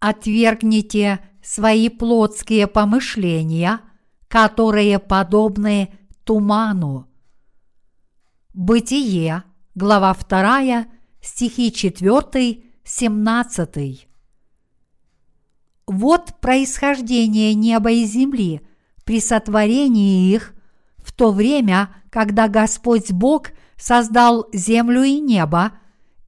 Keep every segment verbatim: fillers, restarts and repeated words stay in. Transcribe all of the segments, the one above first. Отвергните свои плотские помышления, которые подобны туману. Бытие, глава вторая, стихи четыре, семнадцать. Вот происхождение неба и земли при сотворении их, в то время, когда Господь Бог создал землю и небо,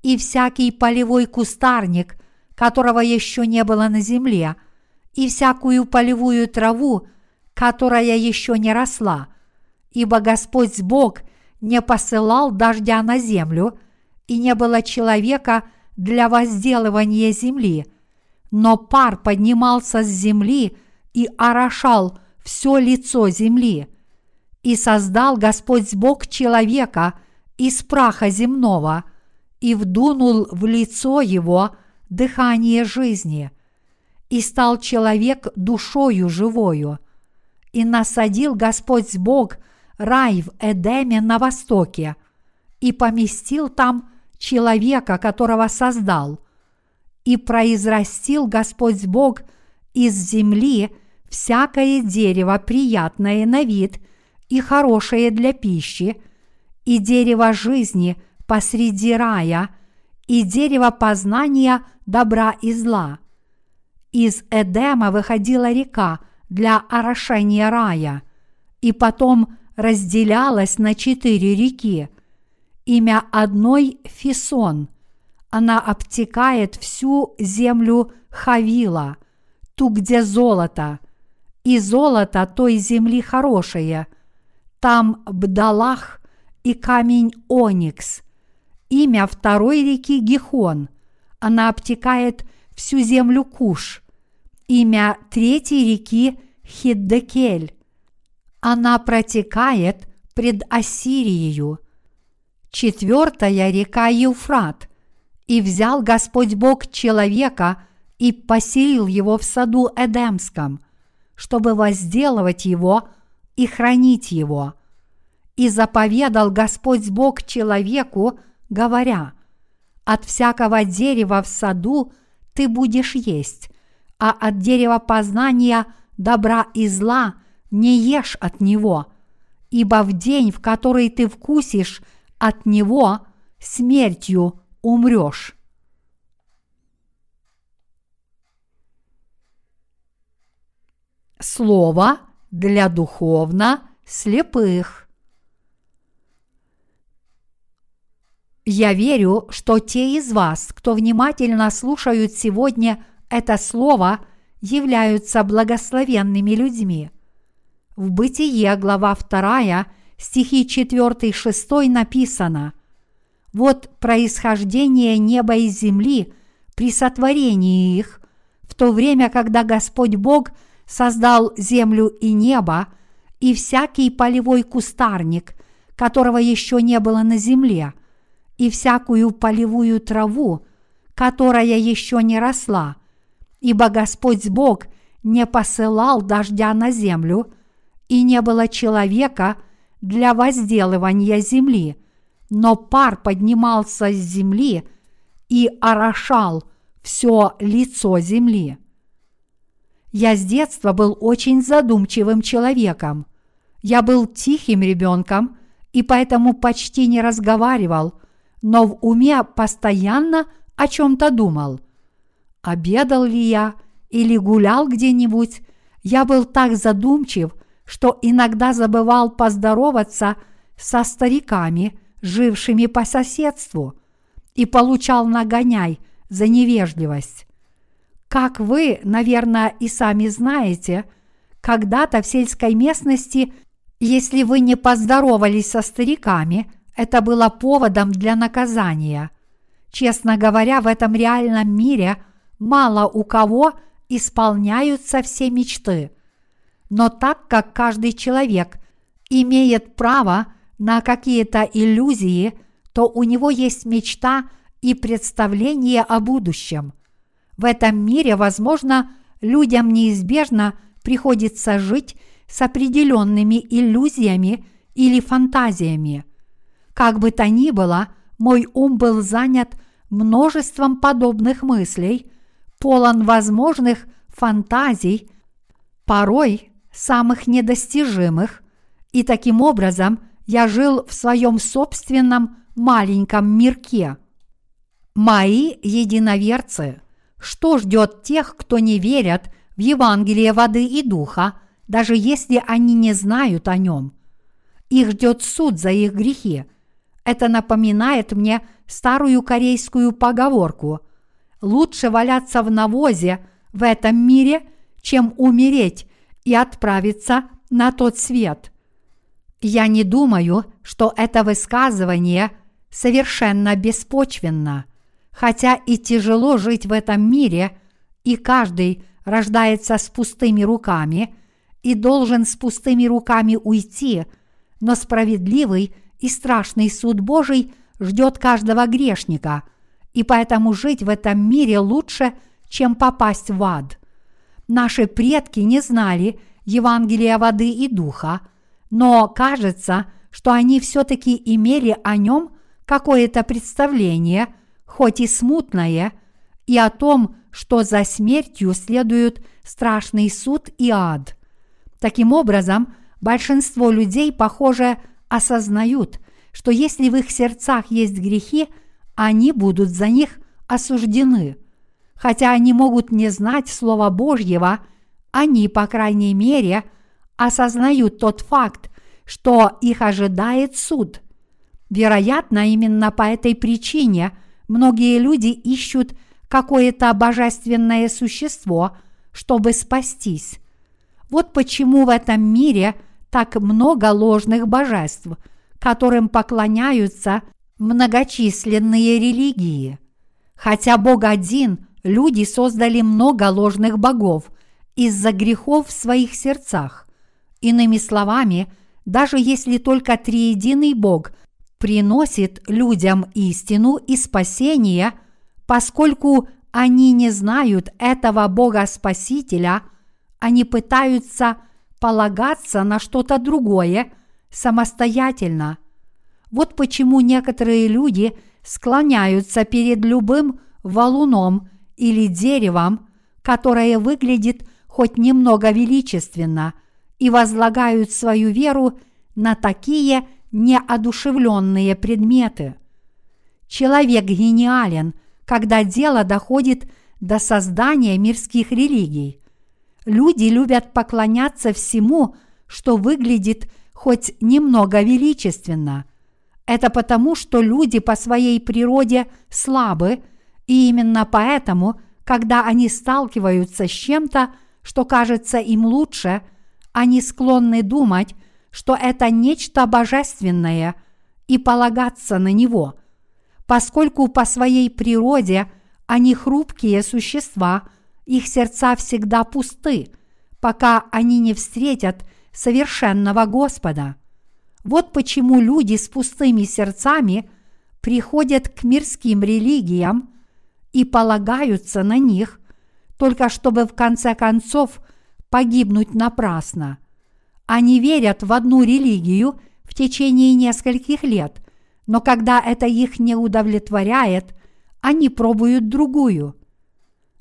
и всякий полевой кустарник, которого еще не было на земле, и всякую полевую траву, которая еще не росла, ибо Господь Бог не посылал дождя на землю, и не было человека для возделывания земли, но пар поднимался с земли и орошал все лицо земли. И создал Господь Бог человека из праха земного, и вдунул в лицо его дыхание жизни, и стал человек душою живою. И насадил Господь Бог рай в Эдеме на востоке, и поместил там человека, которого создал. И произрастил Господь Бог из земли всякое дерево, приятное на вид и хорошее для пищи, и дерево жизни посреди рая, и дерево познания добра и зла. Из Эдема выходила река для орошения рая, и потом разделялась на четыре реки. Имя одной – Фисон. Она обтекает всю землю Хавила, ту, где золото. И золото той земли хорошее. Там Бдалах и камень Оникс. Имя второй реки Гихон. Она обтекает всю землю Куш. Имя третьей реки Хиддекель. Она протекает пред Ассирией. Четвертая река Евфрат. И взял Господь Бог человека и поселил его в саду Эдемском, чтобы возделывать его и хранить его. И заповедал Господь Бог человеку, говоря: «От всякого дерева в саду ты будешь есть, а от дерева познания добра и зла не ешь от него, ибо в день, в который ты вкусишь от него, смертью умрешь». Слово для духовно слепых. Я верю, что те из вас, кто внимательно слушают сегодня это слово, являются благословенными людьми. В Бытие, глава вторая, стихи четыре шесть написано: «Вот происхождение неба и земли при сотворении их, в то время, когда Господь Бог создал землю и небо, и всякий полевой кустарник, которого еще не было на земле, и всякую полевую траву, которая еще не росла, ибо Господь Бог не посылал дождя на землю, и не было человека для возделывания земли, но пар поднимался с земли и орошал все лицо земли». Я с детства был очень задумчивым человеком. Я был тихим ребенком и поэтому почти не разговаривал, но в уме постоянно о чем-то думал. Обедал ли я или гулял где-нибудь, я был так задумчив, что иногда забывал поздороваться со стариками, жившими по соседству, и получал нагоняй за невежливость. Как вы, наверное, и сами знаете, когда-то в сельской местности, если вы не поздоровались со стариками, это было поводом для наказания. Честно говоря, в этом реальном мире мало у кого исполняются все мечты. Но так как каждый человек имеет право на какие-то иллюзии, то у него есть мечта и представление о будущем. В этом мире, возможно, людям неизбежно приходится жить с определенными иллюзиями или фантазиями. Как бы то ни было, мой ум был занят множеством подобных мыслей, полон возможных фантазий, порой самых недостижимых, и таким образом я жил в своем собственном маленьком мирке. Мои единоверцы, что ждет тех, кто не верят в Евангелие воды и духа, даже если они не знают о нем? Их ждет суд за их грехи. Это напоминает мне старую корейскую поговорку: лучше валяться в навозе в этом мире, чем умереть и отправиться на тот свет. Я не думаю, что это высказывание совершенно беспочвенно. Хотя и тяжело жить в этом мире, и каждый рождается с пустыми руками и должен с пустыми руками уйти, но справедливый и страшный суд Божий ждет каждого грешника, и поэтому жить в этом мире лучше, чем попасть в ад. Наши предки не знали Евангелия воды и духа, но кажется, что они все-таки имели о нем какое-то представление, хоть и смутное, и о том, что за смертью следует страшный суд и ад. Таким образом, большинство людей, похоже, осознают, что если в их сердцах есть грехи, они будут за них осуждены. Хотя они могут не знать Слова Божьего, они, по крайней мере, осознают тот факт, что их ожидает суд. Вероятно, именно по этой причине многие люди ищут какое-то божественное существо, чтобы спастись. Вот почему в этом мире так много ложных божеств, которым поклоняются многочисленные религии. Хотя Бог один, люди создали много ложных богов из-за грехов в своих сердцах. Иными словами, даже если только триединый Бог приносит людям истину и спасение, поскольку они не знают этого Бога-Спасителя, они пытаются полагаться на что-то другое самостоятельно. Вот почему некоторые люди склоняются перед любым валуном или деревом, которое выглядит хоть немного величественно, и возлагают свою веру на такие неодушевленные предметы. Человек гениален, когда дело доходит до создания мирских религий. Люди любят поклоняться всему, что выглядит хоть немного величественно. Это потому, что люди по своей природе слабы, и именно поэтому, когда они сталкиваются с чем-то, что кажется им лучше, они склонны думать, что это нечто божественное, и полагаться на него. Поскольку по своей природе они хрупкие существа, их сердца всегда пусты, пока они не встретят совершенного Господа. Вот почему люди с пустыми сердцами приходят к мирским религиям и полагаются на них, только чтобы в конце концов погибнуть напрасно. Они верят в одну религию в течение нескольких лет, но когда это их не удовлетворяет, они пробуют другую.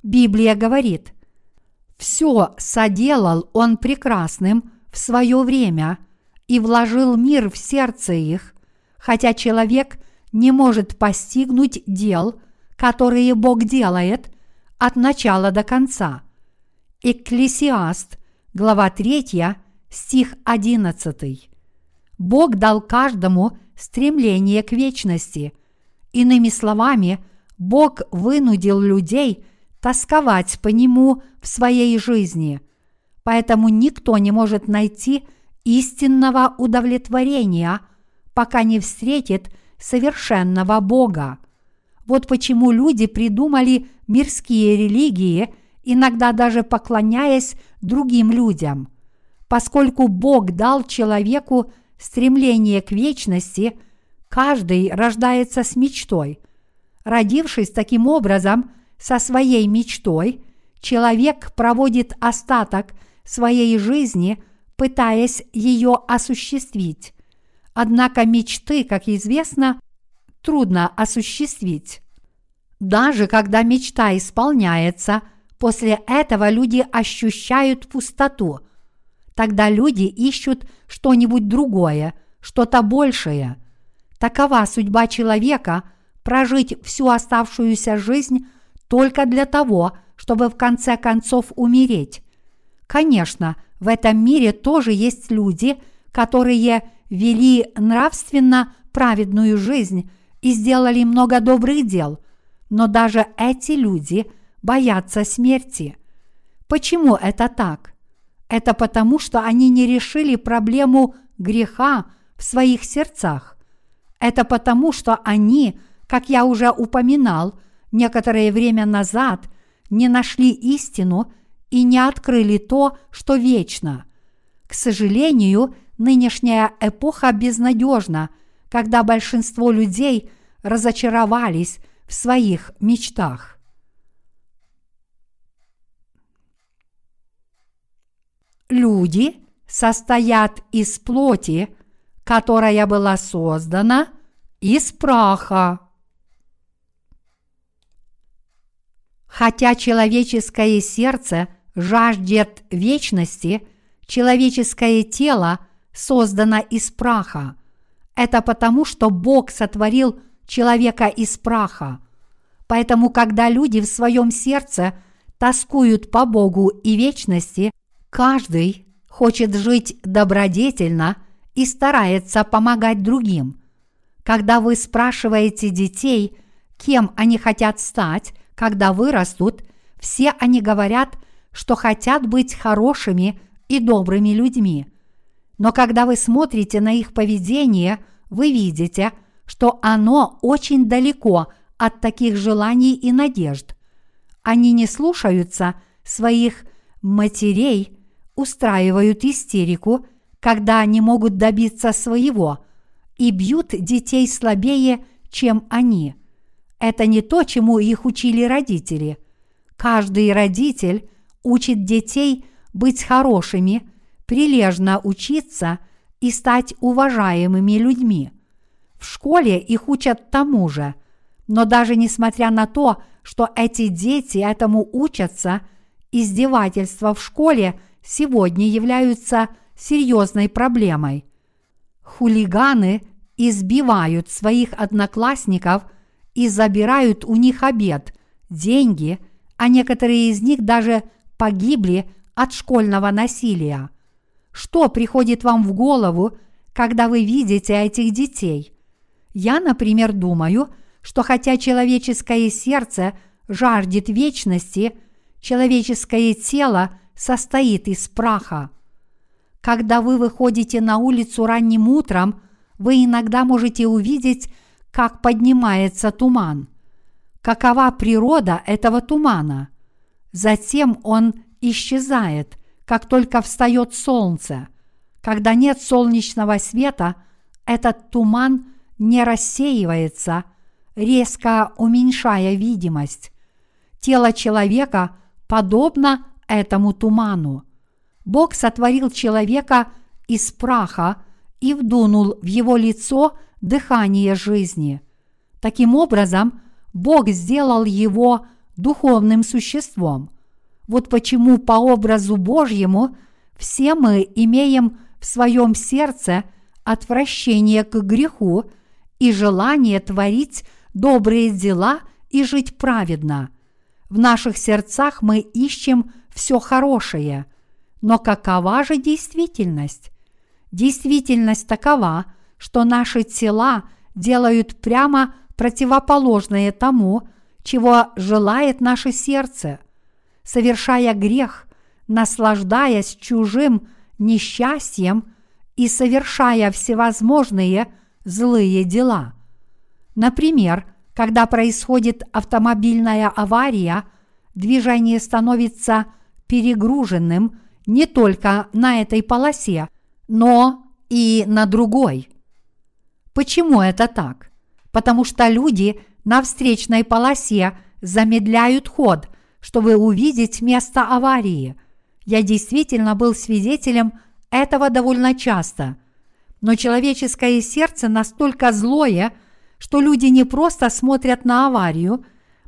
Библия говорит: «Все соделал Он прекрасным в свое время и вложил мир в сердце их, хотя человек не может постигнуть дел, которые Бог делает, от начала до конца». Экклесиаст, глава третья, стих одиннадцатый. Бог дал каждому стремление к вечности. Иными словами, Бог вынудил людей тосковать по Нему в своей жизни. Поэтому никто не может найти истинного удовлетворения, пока не встретит совершенного Бога. Вот почему люди придумали мирские религии, иногда даже поклоняясь другим людям. Поскольку Бог дал человеку стремление к вечности, каждый рождается с мечтой. Родившись таким образом, со своей мечтой, человек проводит остаток своей жизни, пытаясь ее осуществить. Однако мечты, как известно, трудно осуществить. Даже когда мечта исполняется, после этого люди ощущают пустоту. Тогда люди ищут что-нибудь другое, что-то большее. Такова судьба человека – прожить всю оставшуюся жизнь только для того, чтобы в конце концов умереть. Конечно, в этом мире тоже есть люди, которые вели нравственно праведную жизнь и сделали много добрых дел, но даже эти люди боятся смерти. Почему это так? Это потому, что они не решили проблему греха в своих сердцах. Это потому, что они, как я уже упоминал некоторое время назад, не нашли истину и не открыли то, что вечно. К сожалению, нынешняя эпоха безнадежна, когда большинство людей разочаровались в своих мечтах. Люди состоят из плоти, которая была создана из праха. Хотя человеческое сердце жаждет вечности, человеческое тело создано из праха. Это потому, что Бог сотворил человека из праха. Поэтому, когда люди в своем сердце тоскуют по Богу и вечности, каждый хочет жить добродетельно и старается помогать другим. Когда вы спрашиваете детей, кем они хотят стать, когда вырастут, все они говорят, что хотят быть хорошими и добрыми людьми. Но когда вы смотрите на их поведение, вы видите, что оно очень далеко от таких желаний и надежд. Они не слушаются своих матерей, устраивают истерику, когда они могут добиться своего, и бьют детей слабее, чем они. Это не то, чему их учили родители. Каждый родитель учит детей быть хорошими, прилежно учиться и стать уважаемыми людьми. В школе их учат тому же, но даже несмотря на то, что эти дети этому учатся, издевательства в школе сегодня являются серьезной проблемой. Хулиганы избивают своих одноклассников и забирают у них обед, деньги, а некоторые из них даже погибли от школьного насилия. Что приходит вам в голову, когда вы видите этих детей? Я, например, думаю, что хотя человеческое сердце жаждет вечности, человеческое тело состоит из праха. Когда вы выходите на улицу ранним утром, вы иногда можете увидеть, как поднимается туман. Какова природа этого тумана? Затем он исчезает, как только встает солнце. Когда нет солнечного света, этот туман не рассеивается, резко уменьшая видимость. Тело человека подобно этому туману. Бог сотворил человека из праха и вдунул в его лицо дыхание жизни. Таким образом, Бог сделал его духовным существом. Вот почему по образу Божьему все мы имеем в своем сердце отвращение к греху и желание творить добрые дела и жить праведно. В наших сердцах мы ищем все хорошее. Но какова же действительность? Действительность такова, что наши тела делают прямо противоположное тому, чего желает наше сердце. Совершая грех, наслаждаясь чужим несчастьем и совершая всевозможные злые дела. Например, когда происходит автомобильная авария, движение становится перегруженным не только на этой полосе, но и на другой. Почему это так? Потому что люди на встречной полосе замедляют ход, чтобы увидеть место аварии. Я действительно был свидетелем этого довольно часто. Но человеческое сердце настолько злое, что люди не просто смотрят на аварию,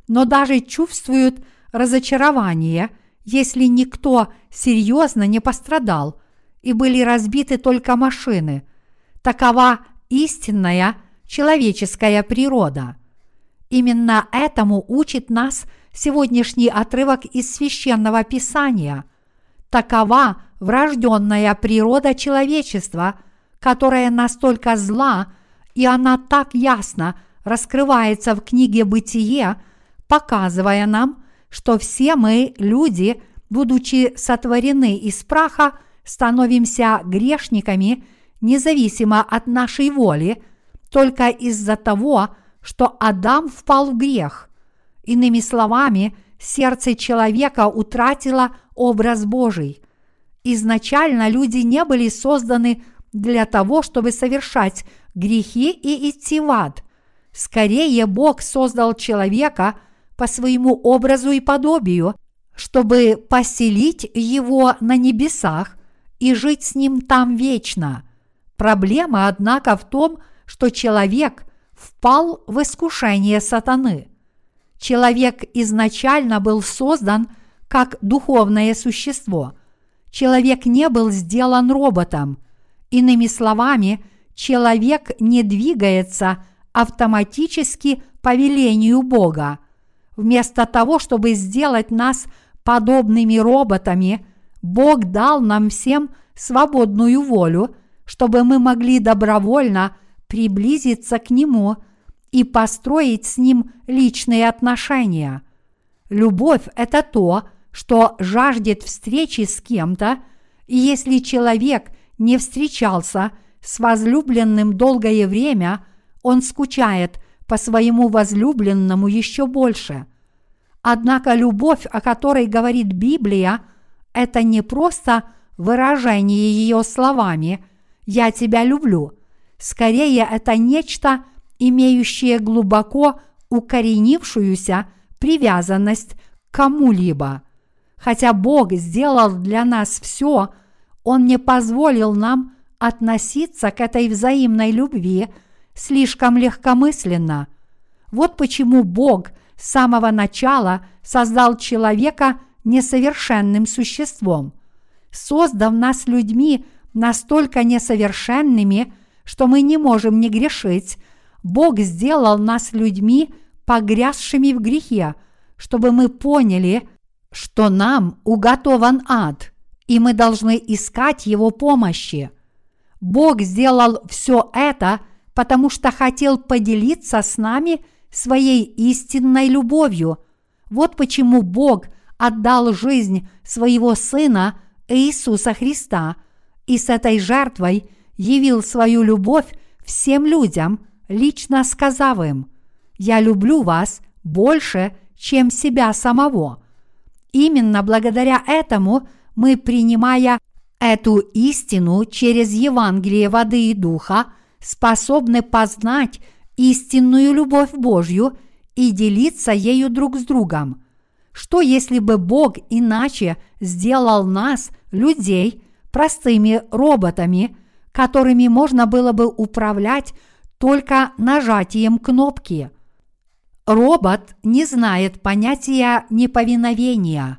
но даже чувствуют разочарование, если никто серьезно не пострадал и были разбиты только машины. Такова истинная человеческая природа. Именно этому учит нас сегодняшний отрывок из Священного Писания. Такова врожденная природа человечества, которая настолько зла, и она так ясно раскрывается в книге «Бытие», показывая нам, что все мы, люди, будучи сотворены из праха, становимся грешниками независимо от нашей воли, только из-за того, что Адам впал в грех. Иными словами, сердце человека утратило образ Божий. Изначально люди не были созданы для того, чтобы совершать грехи и идти в ад. Скорее, Бог создал человека по своему образу и подобию, чтобы поселить его на небесах и жить с ним там вечно. Проблема, однако, в том, что человек впал в искушение сатаны. Человек изначально был создан как духовное существо. Человек не был сделан роботом. Иными словами, человек не двигается автоматически по велению Бога. Вместо того, чтобы сделать нас подобными роботами, Бог дал нам всем свободную волю, чтобы мы могли добровольно приблизиться к Нему и построить с Ним личные отношения. Любовь – это то, что жаждет встречи с кем-то, и если человек не встречался с возлюбленным долгое время, он скучает по своему возлюбленному еще больше. Однако любовь, о которой говорит Библия, это не просто выражение ее словами «я тебя люблю». Скорее, это нечто, имеющее глубоко укоренившуюся привязанность к кому-либо. Хотя Бог сделал для нас все, Он не позволил нам относиться к этой взаимной любви слишком легкомысленно. Вот почему Бог с самого начала создал человека несовершенным существом. Создав нас людьми настолько несовершенными, что мы не можем не грешить, Бог сделал нас людьми, погрязшими в грехе, чтобы мы поняли, что нам уготован ад, и мы должны искать Его помощи. Бог сделал все это, потому что хотел поделиться с нами своей истинной любовью. Вот почему Бог отдал жизнь своего Сына Иисуса Христа, и с этой жертвой явил свою любовь всем людям, лично сказав им: «Я люблю вас больше, чем себя самого». Именно благодаря этому мы, принимая эту истину через Евангелие воды и духа, способны познать истинную любовь Божью и делиться ею друг с другом. Что если бы Бог иначе сделал нас, людей, простыми роботами, которыми можно было бы управлять только нажатием кнопки? Робот не знает понятия неповиновения.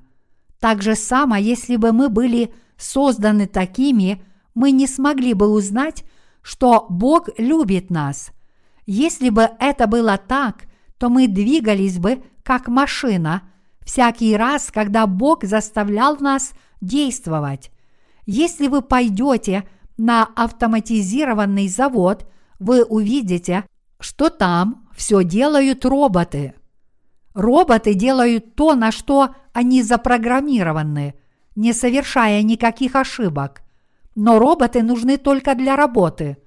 Так же само, если бы мы были созданы такими, мы не смогли бы узнать, что Бог любит нас. Если бы это было так, то мы двигались бы как машина всякий раз, когда Бог заставлял нас действовать. Если вы пойдете на автоматизированный завод, вы увидите, что там все делают роботы. Роботы делают то, на что они запрограммированы, не совершая никаких ошибок. Но роботы нужны только для работы.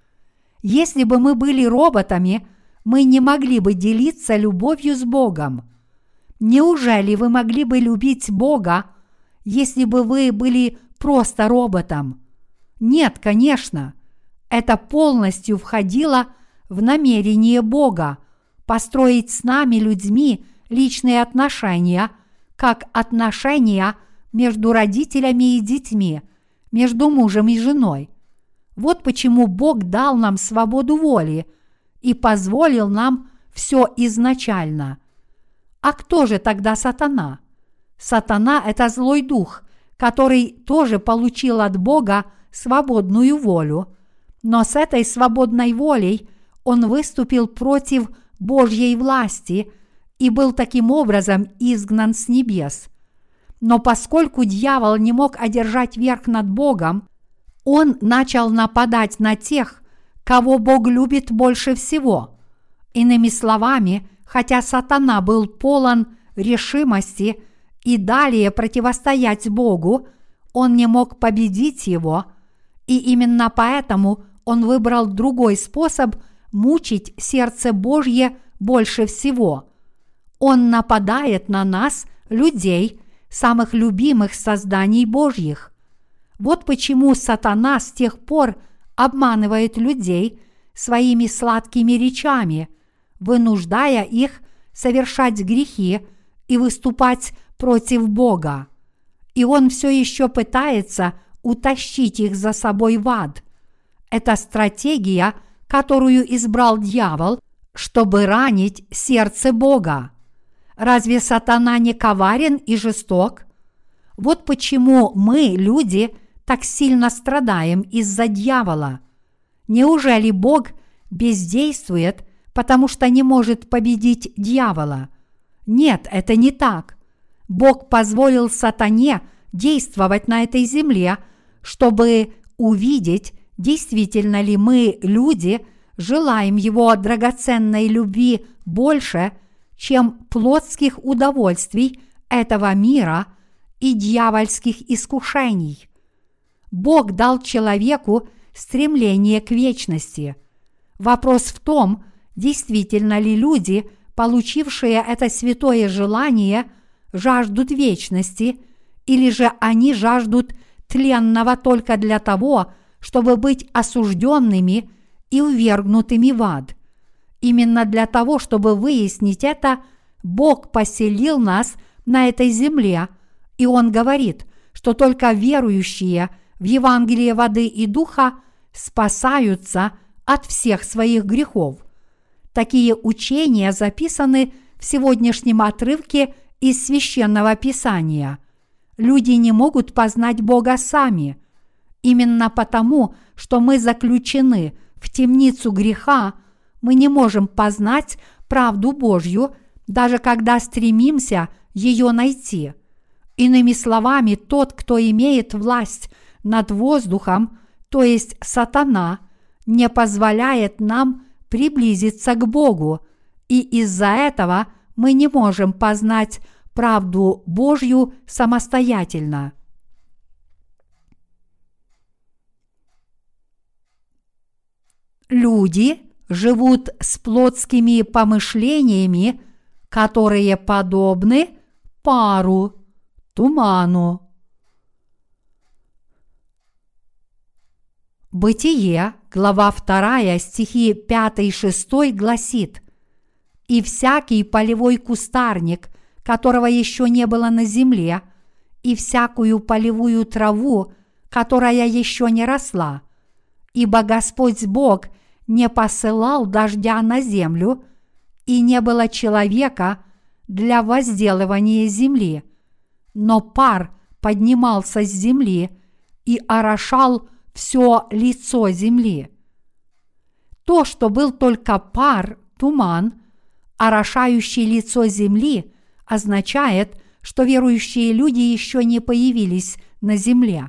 Если бы мы были роботами, мы не могли бы делиться любовью с Богом. Неужели вы могли бы любить Бога, если бы вы были просто роботом? Нет, конечно. Это полностью входило в намерение Бога построить с нами, людьми, личные отношения, как отношения между родителями и детьми, между мужем и женой. Вот почему Бог дал нам свободу воли и позволил нам все изначально. А кто же тогда сатана? Сатана – это злой дух, который тоже получил от Бога свободную волю, но с этой свободной волей он выступил против Божьей власти и был таким образом изгнан с небес. Но поскольку дьявол не мог одержать верх над Богом, он начал нападать на тех, кого Бог любит больше всего. Иными словами, хотя сатана был полон решимости и далее противостоять Богу, он не мог победить его, и именно поэтому он выбрал другой способ мучить сердце Божье больше всего. Он нападает на нас, людей, самых любимых созданий Божьих. Вот почему сатана с тех пор обманывает людей своими сладкими речами, вынуждая их совершать грехи и выступать против Бога. И он все еще пытается утащить их за собой в ад. Это стратегия, которую избрал дьявол, чтобы ранить сердце Бога. Разве сатана не коварен и жесток? Вот почему мы, люди, так сильно страдаем из-за дьявола. Неужели Бог бездействует, потому что не может победить дьявола? Нет, это не так. Бог позволил сатане действовать на этой земле, чтобы увидеть, действительно ли мы, люди, желаем его драгоценной любви больше, чем плотских удовольствий этого мира и дьявольских искушений. Бог дал человеку стремление к вечности. Вопрос в том, действительно ли люди, получившие это святое желание, жаждут вечности, или же они жаждут тленного только для того, чтобы быть осужденными и увергнутыми в ад. Именно для того, чтобы выяснить это, Бог поселил нас на этой земле, и Он говорит, что только верующие в Евангелие воды и духа спасаются от всех своих грехов. Такие учения записаны в сегодняшнем отрывке из Священного Писания. Люди не могут познать Бога сами. Именно потому, что мы заключены в темницу греха, мы не можем познать правду Божью, даже когда стремимся ее найти. Иными словами, тот, кто имеет власть над воздухом, то есть сатана, не позволяет нам приблизиться к Богу, и из-за этого мы не можем познать правду Божью самостоятельно. Люди живут с плотскими помышлениями, которые подобны пару, туману. Бытие, глава вторая, стихи пять и шесть гласит: «И всякий полевой кустарник, которого еще не было на земле, и всякую полевую траву, которая еще не росла, ибо Господь Бог не посылал дождя на землю, и не было человека для возделывания земли, но пар поднимался с земли и орошал все лицо земли». То, что был только пар, туман, орошающий лицо земли, означает, что верующие люди еще не появились на земле.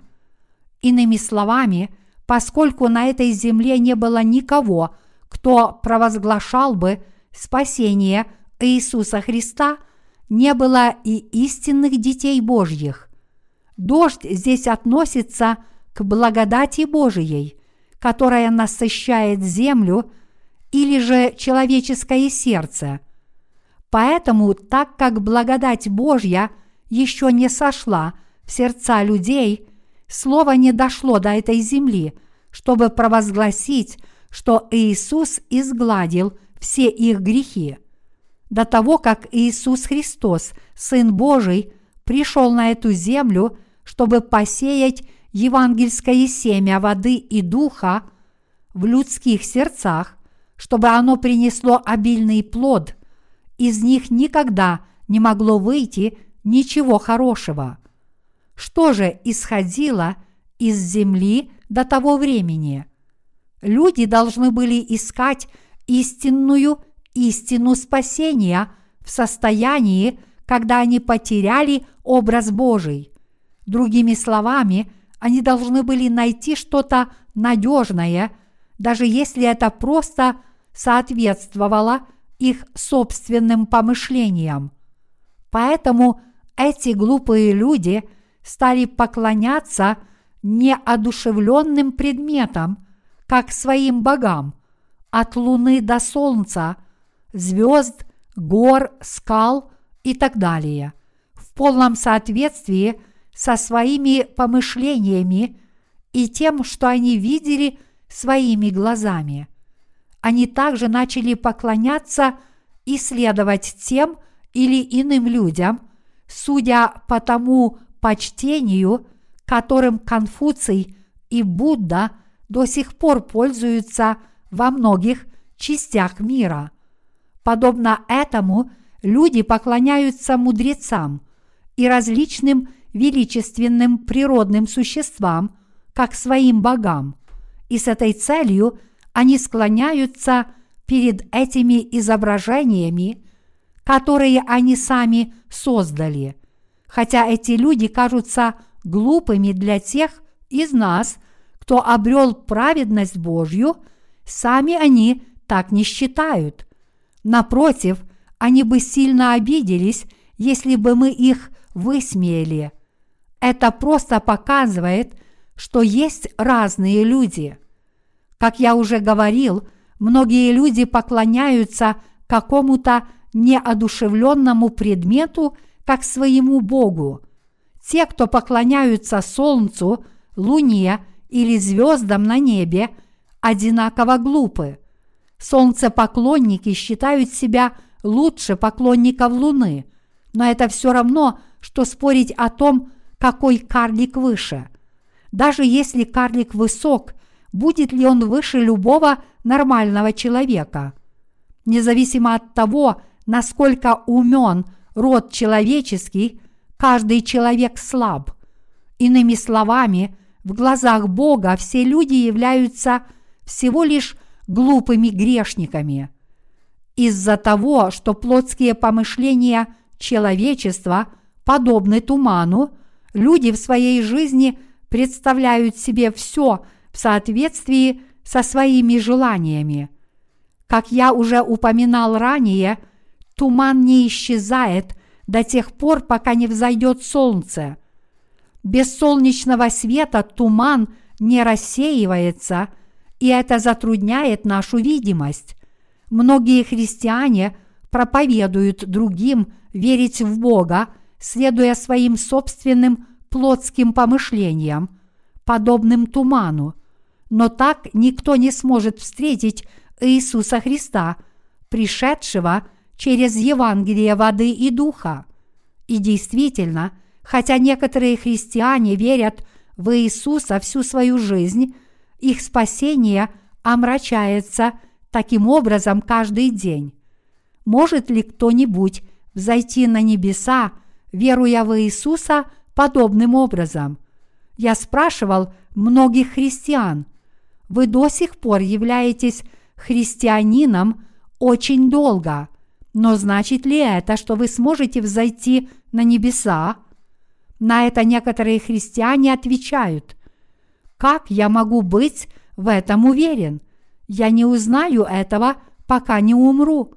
Иными словами, поскольку на этой земле не было никого, кто провозглашал бы спасение Иисуса Христа, не было и истинных детей Божьих. Дождь здесь относится к благодати Божией, которая насыщает землю или же человеческое сердце. Поэтому, так как благодать Божья еще не сошла в сердца людей, Слово не дошло до этой земли, чтобы провозгласить, что Иисус изгладил все их грехи. До того, как Иисус Христос, Сын Божий, пришел на эту землю, чтобы посеять евангельское семя воды и духа в людских сердцах, чтобы оно принесло обильный плод, из них никогда не могло выйти ничего хорошего. Что же исходило из земли до того времени? Люди должны были искать истинную истину спасения в состоянии, когда они потеряли образ Божий. Другими словами, они должны были найти что-то надежное, даже если это просто соответствовало их собственным помышлениям. Поэтому эти глупые люди стали поклоняться неодушевленным предметам, как своим богам, от луны до солнца, звезд, гор, скал и так далее, в полном соответствии со своими помышлениями и тем, что они видели своими глазами. Они также начали поклоняться и следовать тем или иным людям, судя по тому почтению, которым Конфуций и Будда до сих пор пользуются во многих частях мира. Подобно этому, люди поклоняются мудрецам и различным величественным природным существам, как своим богам, и с этой целью они склоняются перед этими изображениями, которые они сами создали. Хотя эти люди кажутся глупыми для тех из нас, кто обрел праведность Божью, сами они так не считают. Напротив, они бы сильно обиделись, если бы мы их высмеяли. Это просто показывает, что есть разные люди. Как я уже говорил, многие люди поклоняются какому-то неодушевленному предмету, как своему Богу. Те, кто поклоняются солнцу, луне или звездам на небе, одинаково глупы. Солнцепоклонники считают себя лучше поклонников Луны, но это все равно, что спорить о том, какой карлик выше. Даже если карлик высок, будет ли он выше любого нормального человека? Независимо от того, насколько умен род человеческий, каждый человек слаб. Иными словами, в глазах Бога все люди являются всего лишь глупыми грешниками. Из-за того, что плотские помышления человечества подобны туману, люди в своей жизни представляют себе все в соответствии со своими желаниями. Как я уже упоминал ранее, туман не исчезает до тех пор, пока не взойдет солнце. Без солнечного света туман не рассеивается, и это затрудняет нашу видимость. Многие христиане проповедуют другим верить в Бога, следуя своим собственным плотским помышлениям, подобным туману. Но так никто не сможет встретить Иисуса Христа, пришедшего через Евангелие воды и духа. И действительно, хотя некоторые христиане верят в Иисуса всю свою жизнь, их спасение омрачается таким образом каждый день. Может ли кто-нибудь взойти на небеса, веруя в Иисуса подобным образом? Я спрашивал многих христиан: вы до сих пор являетесь христианином очень долго, но значит ли это, что вы сможете взойти на небеса? На это некоторые христиане отвечают: как я могу быть в этом уверен? Я не узнаю этого, пока не умру.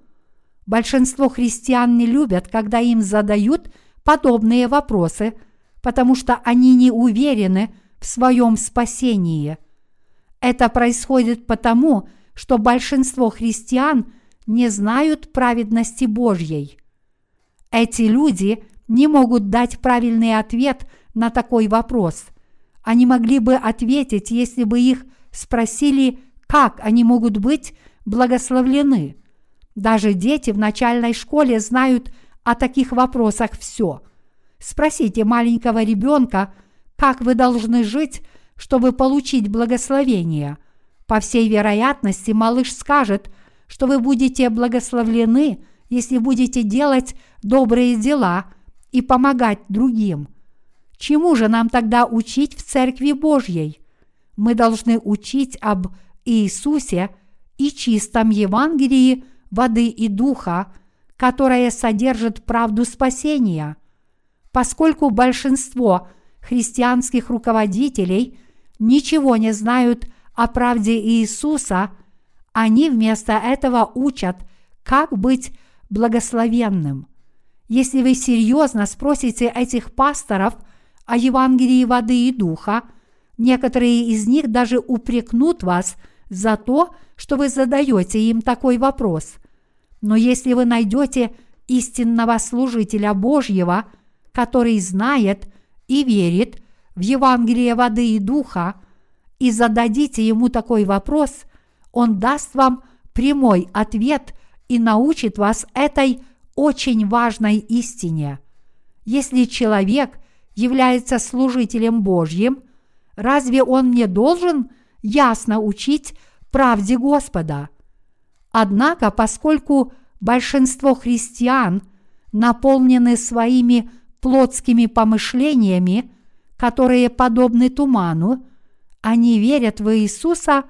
Большинство христиан не любят, когда им задают подобные вопросы, потому что они не уверены в своем спасении. Это происходит потому, что большинство христиан не знают праведности Божьей. Эти люди не могут дать правильный ответ на такой вопрос. Они могли бы ответить, если бы их спросили, как они могут быть благословлены. Даже дети в начальной школе знают о таких вопросах все. Спросите маленького ребенка, как вы должны жить, чтобы получить благословение. По всей вероятности, малыш скажет, что вы будете благословлены, если будете делать добрые дела и помогать другим. Чему же нам тогда учить в Церкви Божьей? Мы должны учить об Иисусе и чистом Евангелии воды и духа, которое содержит правду спасения. Поскольку большинство христианских руководителей ничего не знают о правде Иисуса, они вместо этого учат, как быть благословенным. Если вы серьезно спросите этих пасторов о Евангелии воды и духа, некоторые из них даже упрекнут вас за то, что вы задаете им такой вопрос. Но если вы найдете истинного служителя Божьего, который знает и верит в Евангелие воды и духа, и зададите ему такой вопрос, он даст вам прямой ответ и научит вас этой очень важной истине. Если человек является служителем Божьим, разве он не должен ясно учить правде Господа? Однако, поскольку большинство христиан наполнены своими плотскими помышлениями, которые подобны туману, они верят в Иисуса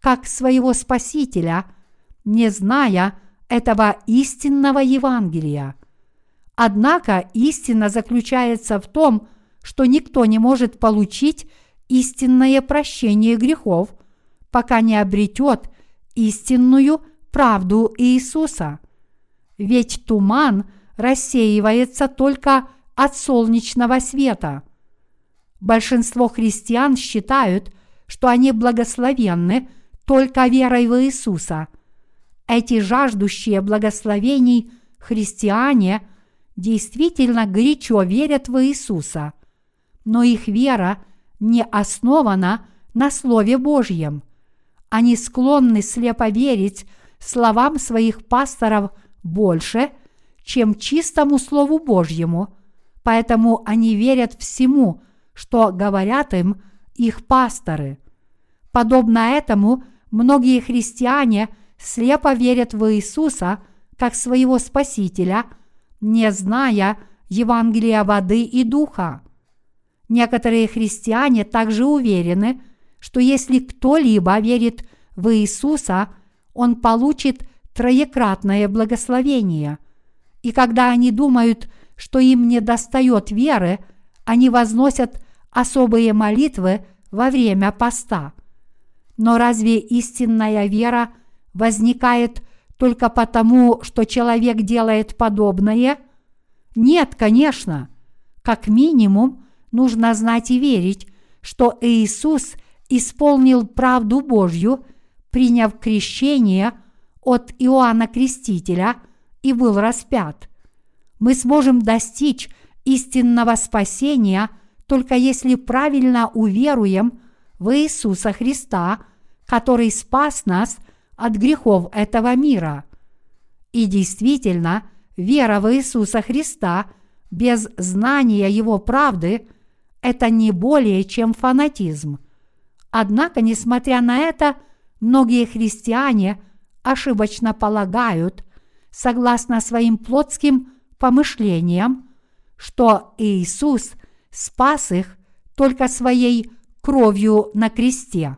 как своего Спасителя, не зная этого истинного Евангелия. Однако истина заключается в том, что никто не может получить истинное прощение грехов, пока не обретет истинную правду Иисуса. Ведь туман рассеивается только от солнечного света. Большинство христиан считают, что они благословенны только верой в Иисуса. Эти жаждущие благословений христиане действительно горячо верят в Иисуса, но их вера не основана на Слове Божьем. Они склонны слепо верить словам своих пасторов больше, чем чистому Слову Божьему, поэтому они верят всему, что говорят им их пасторы. Подобно этому, многие христиане слепо верят в Иисуса как своего Спасителя, не зная Евангелия воды и духа. Некоторые христиане также уверены, что если кто-либо верит в Иисуса, он получит троекратное благословение. И когда они думают, что им недостает веры, они возносят особые молитвы во время поста. Но разве истинная вера возникает только потому, что человек делает подобное? Нет, конечно. Как минимум, нужно знать и верить, что Иисус исполнил правду Божью, приняв крещение от Иоанна Крестителя и был распят. Мы сможем достичь истинного спасения, только если правильно уверуем в Иисуса Христа, который спас нас от грехов этого мира. И действительно, вера в Иисуса Христа без знания Его правды – это не более чем фанатизм. Однако, несмотря на это, многие христиане ошибочно полагают, согласно своим плотским помышлениям, что Иисус спас их только своей кровью на кресте.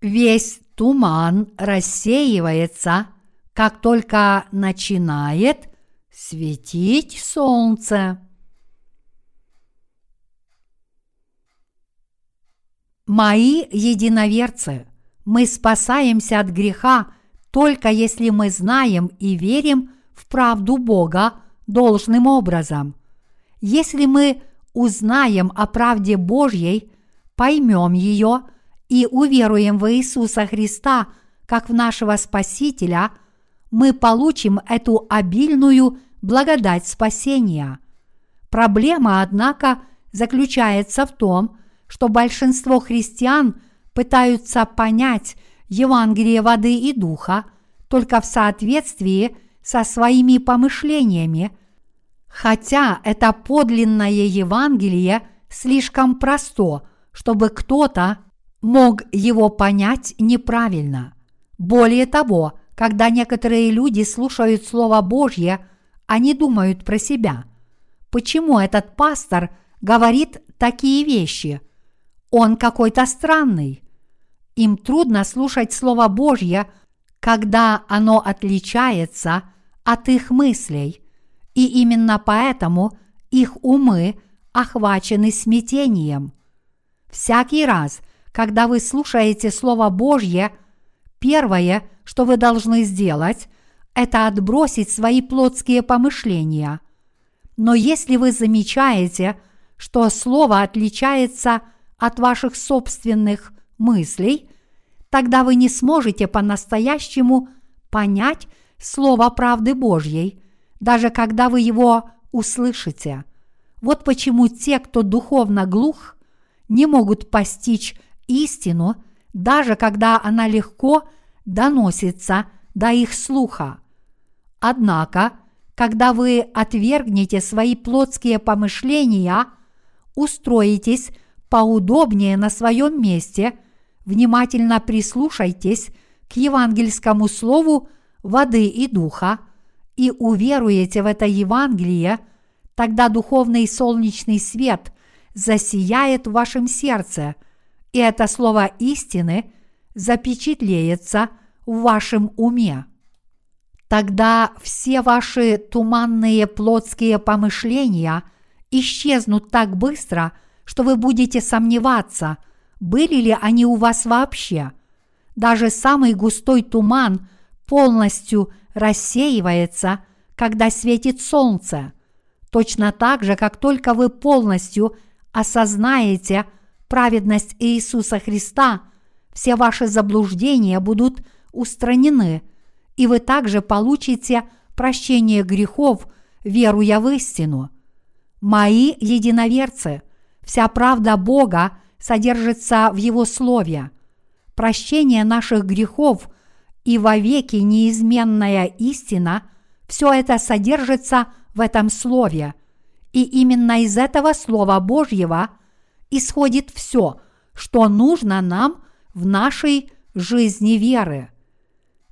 Весь туман рассеивается, как только начинает светить солнце. Мои единоверцы, мы спасаемся от греха, только если мы знаем и верим в правду Бога должным образом. Если мы узнаем о правде Божьей, поймем ее и уверуем в Иисуса Христа как в нашего Спасителя, мы получим эту обильную благодать спасения. Проблема, однако, заключается в том, что большинство христиан пытаются понять Евангелие воды и духа только в соответствии со своими помышлениями, хотя это подлинное Евангелие слишком просто, чтобы кто-то мог его понять неправильно. Более того, когда некоторые люди слушают Слово Божье, они думают про себя. Почему этот пастор говорит такие вещи? Он какой-то странный. Им трудно слушать Слово Божье, когда оно отличается от их мыслей, и именно поэтому их умы охвачены смятением. Всякий раз, когда вы слушаете Слово Божье, первое, что вы должны сделать, это отбросить свои плотские помышления. Но если вы замечаете, что Слово отличается от ваших собственных мыслей, тогда вы не сможете по-настоящему понять Слово правды Божьей, даже когда вы его услышите. Вот почему те, кто духовно глух, не могут постичь истину, даже когда она легко доносится до их слуха. Однако, когда вы отвергнете свои плотские помышления, устроитесь поудобнее на своем месте, внимательно прислушайтесь к евангельскому слову воды и духа и уверуете в это Евангелие, тогда духовный солнечный свет засияет в вашем сердце, и это слово истины запечатлеется в вашем уме. Тогда все ваши туманные плотские помышления исчезнут так быстро, что вы будете сомневаться, были ли они у вас вообще. Даже самый густой туман полностью рассеивается, когда светит солнце. Точно так же, как только вы полностью осознаете праведность Иисуса Христа, все ваши заблуждения будут устранены, и вы также получите прощение грехов, веруя в истину. Мои единоверцы, вся правда Бога содержится в Его Слове. Прощение наших грехов и вовеки неизменная истина – все это содержится в этом Слове. И именно из этого Слова Божьего исходит все, что нужно нам в нашей жизни веры.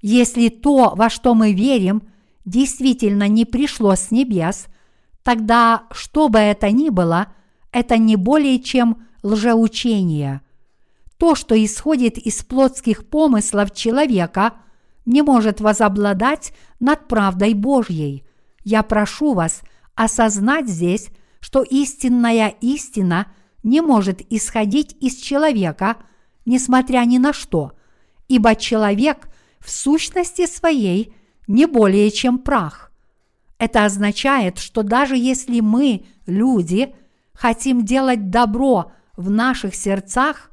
Если то, во что мы верим, действительно не пришло с небес, тогда, что бы это ни было, это не более чем лжеучение. То, что исходит из плотских помыслов человека, не может возобладать над правдой Божьей. Я прошу вас осознать здесь, что истинная истина не может исходить из человека, несмотря ни на что, ибо человек в сущности своей не более чем прах. Это означает, что даже если мы, люди, хотим делать добро в наших сердцах,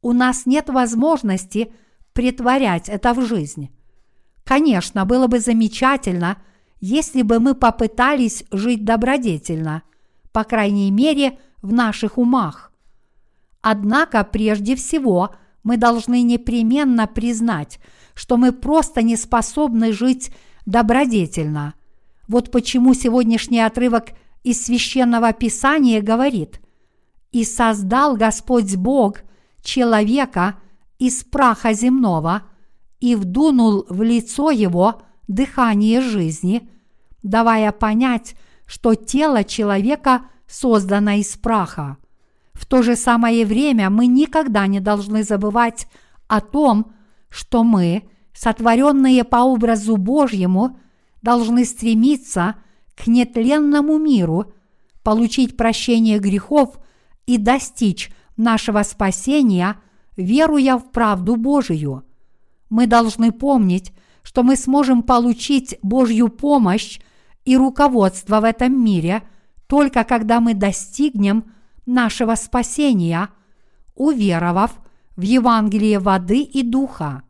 у нас нет возможности претворять это в жизнь. Конечно, было бы замечательно, если бы мы попытались жить добродетельно, по крайней мере, в наших умах. Однако, прежде всего, мы должны непременно признать, что мы просто не способны жить добродетельно. Вот почему сегодняшний отрывок из Священного Писания говорит: «И создал Господь Бог человека из праха земного, и вдунул в лицо его дыхание жизни», давая понять, что тело человека создано из праха. В то же самое время мы никогда не должны забывать о том, что мы, сотворенные по образу Божьему, должны стремиться к нетленному миру, получить прощение грехов и достичь нашего спасения, веруя в правду Божию. Мы должны помнить, что мы сможем получить Божью помощь и руководство в этом мире только когда мы достигнем нашего спасения, уверовав в Евангелие воды и духа.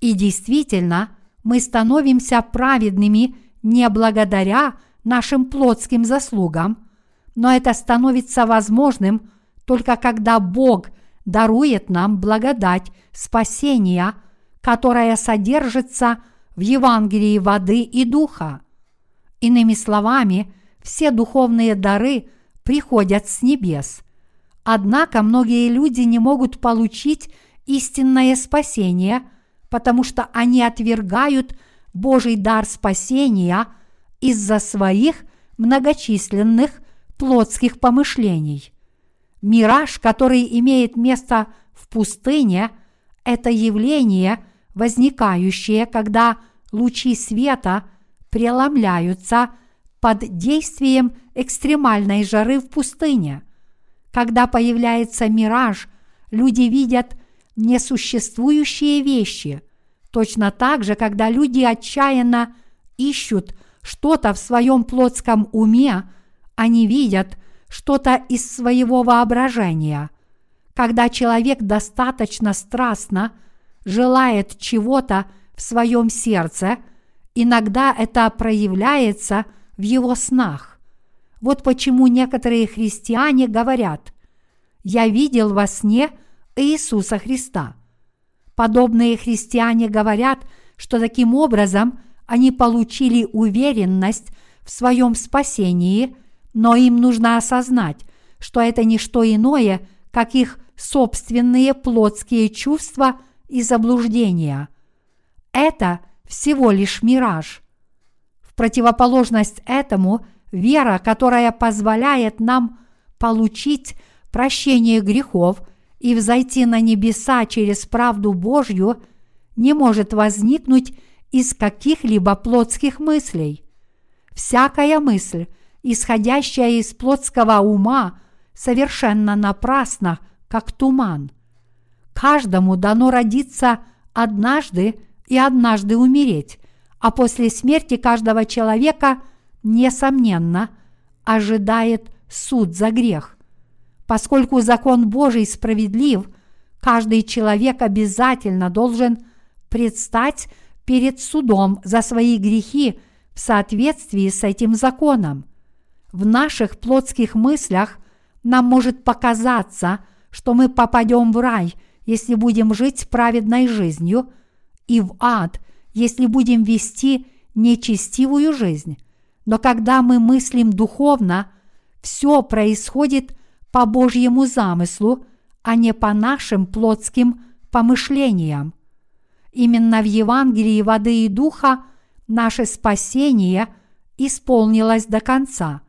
И действительно, мы становимся праведными не благодаря нашим плотским заслугам, но это становится возможным только когда Бог дарует нам благодать спасения, которая содержится в Евангелии воды и духа. Иными словами, все духовные дары приходят с небес. Однако многие люди не могут получить истинное спасение, потому что они отвергают Божий дар спасения из-за своих многочисленных плотских помышлений. Мираж, который имеет место в пустыне, – это явление, возникающее, когда лучи света преломляются под действием экстремальной жары в пустыне. Когда появляется мираж, люди видят несуществующие вещи. Точно так же, когда люди отчаянно ищут что-то в своем плотском уме, они видят что-то из своего воображения. Когда человек достаточно страстно желает чего-то в своем сердце, иногда это проявляется в его снах. Вот почему некоторые христиане говорят: «Я видел во сне Иисуса Христа». Подобные христиане говорят, что таким образом они получили уверенность в своем спасении, но им нужно осознать, что это не что иное, как их собственные плотские чувства и заблуждения. Это всего лишь мираж. В противоположность этому, вера, которая позволяет нам получить прощение грехов и взойти на небеса через правду Божью, не может возникнуть из каких-либо плотских мыслей. Всякая мысль, исходящая из плотского ума, совершенно напрасна, как туман. Каждому дано родиться однажды и однажды умереть, а после смерти каждого человека, несомненно, ожидает суд за грех. Поскольку закон Божий справедлив, каждый человек обязательно должен предстать перед судом за свои грехи в соответствии с этим законом. В наших плотских мыслях нам может показаться, что мы попадем в рай, если будем жить праведной жизнью, и в ад, если будем вести нечестивую жизнь. Но когда мы мыслим духовно, все происходит по Божьему замыслу, а не по нашим плотским помышлениям. Именно в Евангелии воды и духа наше спасение исполнилось до конца.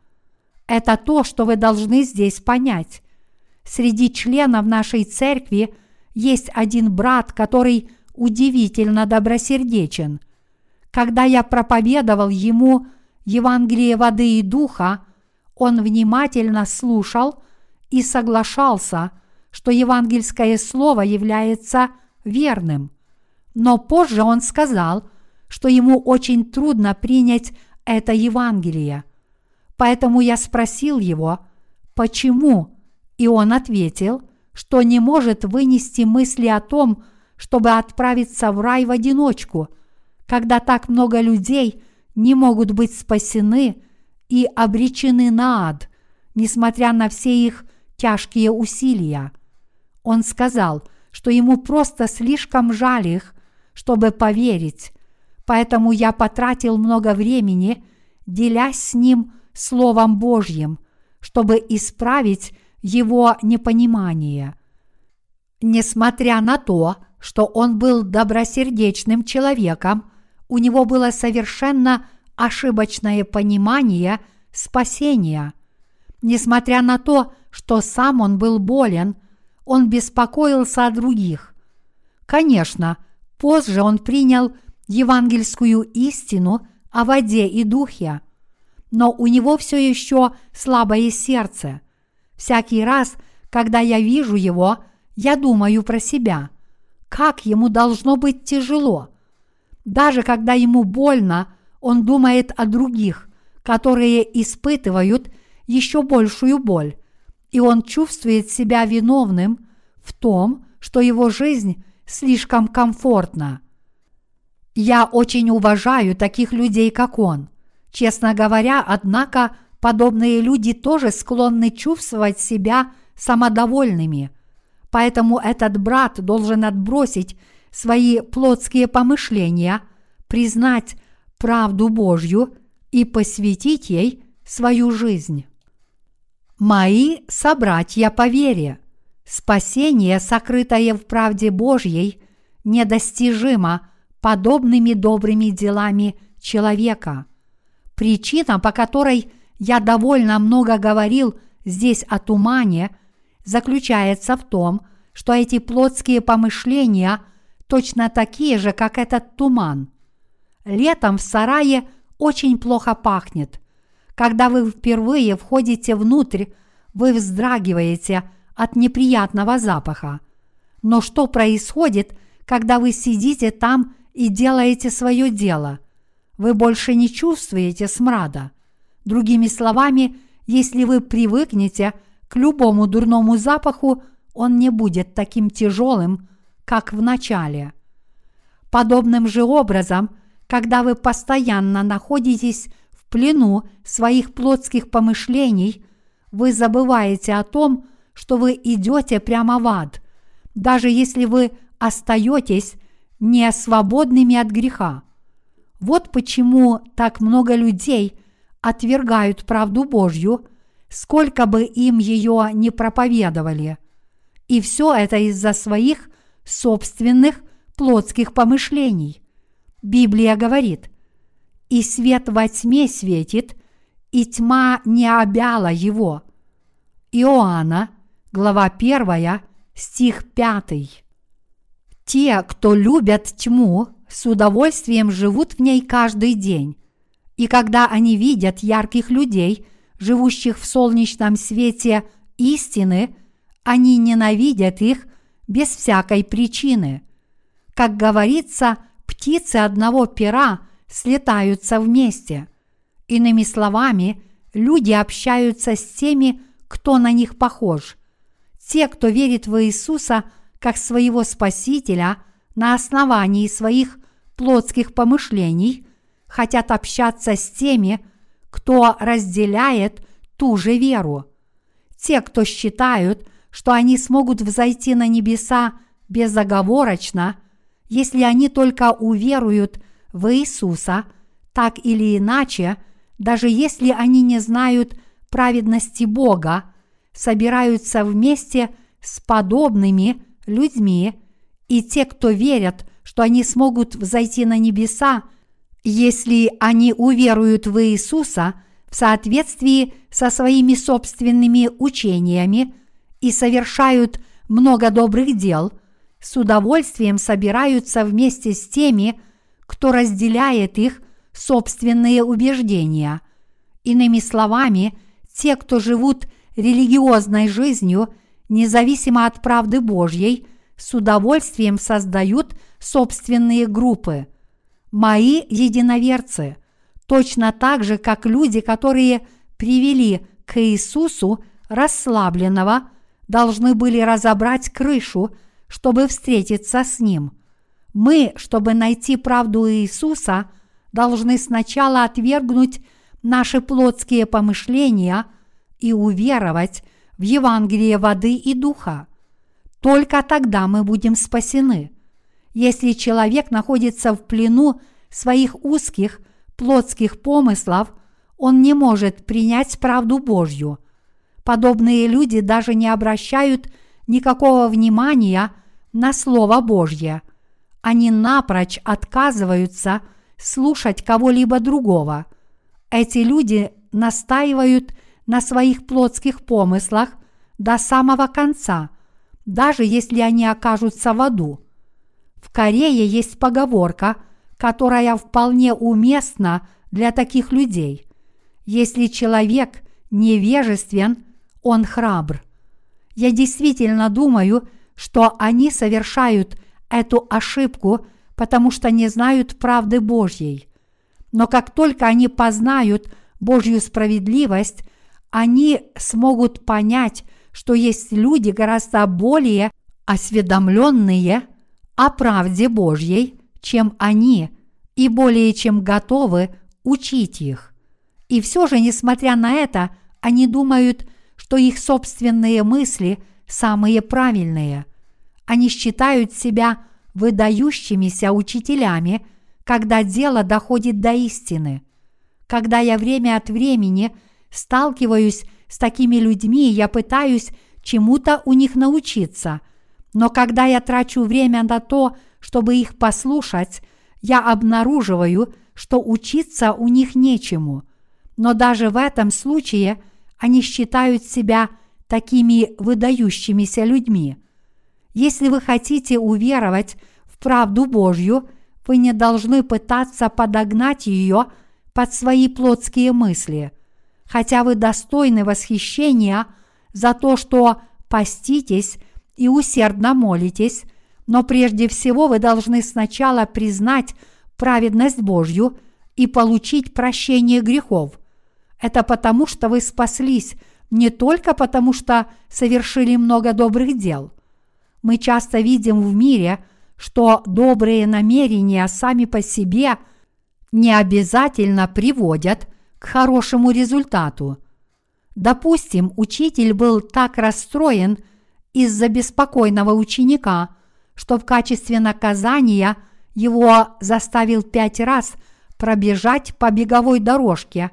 Это то, что вы должны здесь понять. Среди членов нашей церкви есть один брат, который удивительно добросердечен. Когда я проповедовал ему Евангелие воды и духа, он внимательно слушал и соглашался, что евангельское слово является верным. Но позже он сказал, что ему очень трудно принять это Евангелие. Поэтому я спросил его, почему, и он ответил, что не может вынести мысли о том, чтобы отправиться в рай в одиночку, когда так много людей не могут быть спасены и обречены на ад, несмотря на все их тяжкие усилия. Он сказал, что ему просто слишком жаль их, чтобы поверить, поэтому я потратил много времени, делясь с ним Словом Божьим, чтобы исправить его непонимание. Несмотря на то, что он был добросердечным человеком, у него было совершенно ошибочное понимание спасения. Несмотря на то, что сам он был болен, он беспокоился о других. Конечно, позже он принял евангельскую истину о воде и духе, но у него все еще слабое сердце. Всякий раз, когда я вижу его, я думаю про себя. Как ему должно быть тяжело? Даже когда ему больно, он думает о других, которые испытывают еще большую боль, и он чувствует себя виновным в том, что его жизнь слишком комфортна. Я очень уважаю таких людей, как он. Честно говоря, однако, подобные люди тоже склонны чувствовать себя самодовольными. Поэтому этот брат должен отбросить свои плотские помышления, признать правду Божью и посвятить ей свою жизнь. мои собратья по вере. Спасение, сокрытое в правде Божьей, недостижимо подобными добрыми делами человека. Причина, по которой я довольно много говорил здесь о тумане, заключается в том, что эти плотские помышления точно такие же, как этот туман. Летом в сарае очень плохо пахнет. Когда вы впервые входите внутрь, вы вздрагиваете от неприятного запаха. Но что происходит, когда вы сидите там и делаете свое дело? Вы больше не чувствуете смрада. Другими словами, если вы привыкнете к любому дурному запаху, он не будет таким тяжелым, как в начале. Подобным же образом, когда вы постоянно находитесь в плену своих плотских помышлений, вы забываете о том, что вы идете прямо в ад, даже если вы остаетесь не свободными от греха. Вот почему так много людей отвергают правду Божью, сколько бы им ее ни проповедовали. И все это из-за своих собственных плотских помышлений. Библия говорит: «И свет во тьме светит, и тьма не обяла его». Иоанна, глава первая, стих пятый. Те, кто любят тьму, с удовольствием живут в ней каждый день. И когда они видят ярких людей, живущих в солнечном свете истины, они ненавидят их без всякой причины. Как говорится, птицы одного пера слетаются вместе. Иными словами, люди общаются с теми, кто на них похож. Те, кто верит в Иисуса как своего Спасителя на основании своих плотских помышлений, хотят общаться с теми, кто разделяет ту же веру. Те, кто считают, что они смогут взойти на небеса безоговорочно, если они только уверуют в Иисуса, так или иначе, даже если они не знают праведности Бога, собираются вместе с подобными людьми, и те, кто верят, что они смогут взойти на небеса, если они уверуют в Иисуса в соответствии со своими собственными учениями, и совершают много добрых дел, с удовольствием собираются вместе с теми, кто разделяет их собственные убеждения. Иными словами, те, кто живут религиозной жизнью, независимо от правды Божьей, с удовольствием создают собственные группы. Мои единоверцы, точно так же, как люди, которые привели к Иисусу расслабленного, должны были разобрать крышу, чтобы встретиться с Ним. Мы, чтобы найти правду Иисуса, должны сначала отвергнуть наши плотские помышления и уверовать в Евангелие воды и духа. Только тогда мы будем спасены. Если человек находится в плену своих узких плотских помыслов, он не может принять правду Божью. Подобные люди даже не обращают никакого внимания на Слово Божье. Они напрочь отказываются слушать кого-либо другого. Эти люди настаивают на своих плотских помыслах до самого конца, даже если они окажутся в аду. В Корее есть поговорка, которая вполне уместна для таких людей. Если человек невежествен, он храбр. Я действительно думаю, что они совершают эту ошибку, потому что не знают правды Божьей. Но как только они познают Божью справедливость, они смогут понять, что есть люди гораздо более осведомленные о правде Божьей, чем они, и более чем готовы учить их. И все же, несмотря на это, они думают, что их собственные мысли самые правильные. Они считают себя выдающимися учителями, когда дело доходит до истины. Когда я время от времени сталкиваюсь с такими людьми, я пытаюсь чему-то у них научиться. Но когда я трачу время на то, чтобы их послушать, я обнаруживаю, что учиться у них нечему. Но даже в этом случае они считают себя такими выдающимися людьми. Если вы хотите уверовать в правду Божью, вы не должны пытаться подогнать ее под свои плотские мысли. Хотя вы достойны восхищения за то, что поститесь и усердно молитесь, но прежде всего вы должны сначала признать праведность Божью и получить прощение грехов. Это потому, что вы спаслись, не только потому, что совершили много добрых дел. Мы часто видим в мире, что добрые намерения сами по себе не обязательно приводят к хорошему результату. Допустим, учитель был так расстроен из-за беспокойного ученика, что в качестве наказания его заставил пять раз пробежать по беговой дорожке.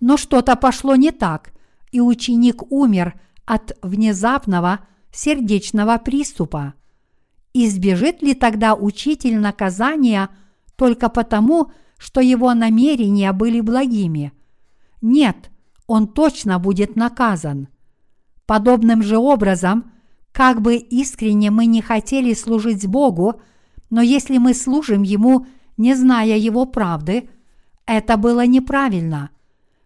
Но что-то пошло не так, и ученик умер от внезапного сердечного приступа. Избежит ли тогда учитель наказания только потому, что его намерения были благими? Нет, он точно будет наказан. Подобным же образом, как бы искренне мы не хотели служить Богу, но если мы служим Ему, не зная Его правды, это было неправильно.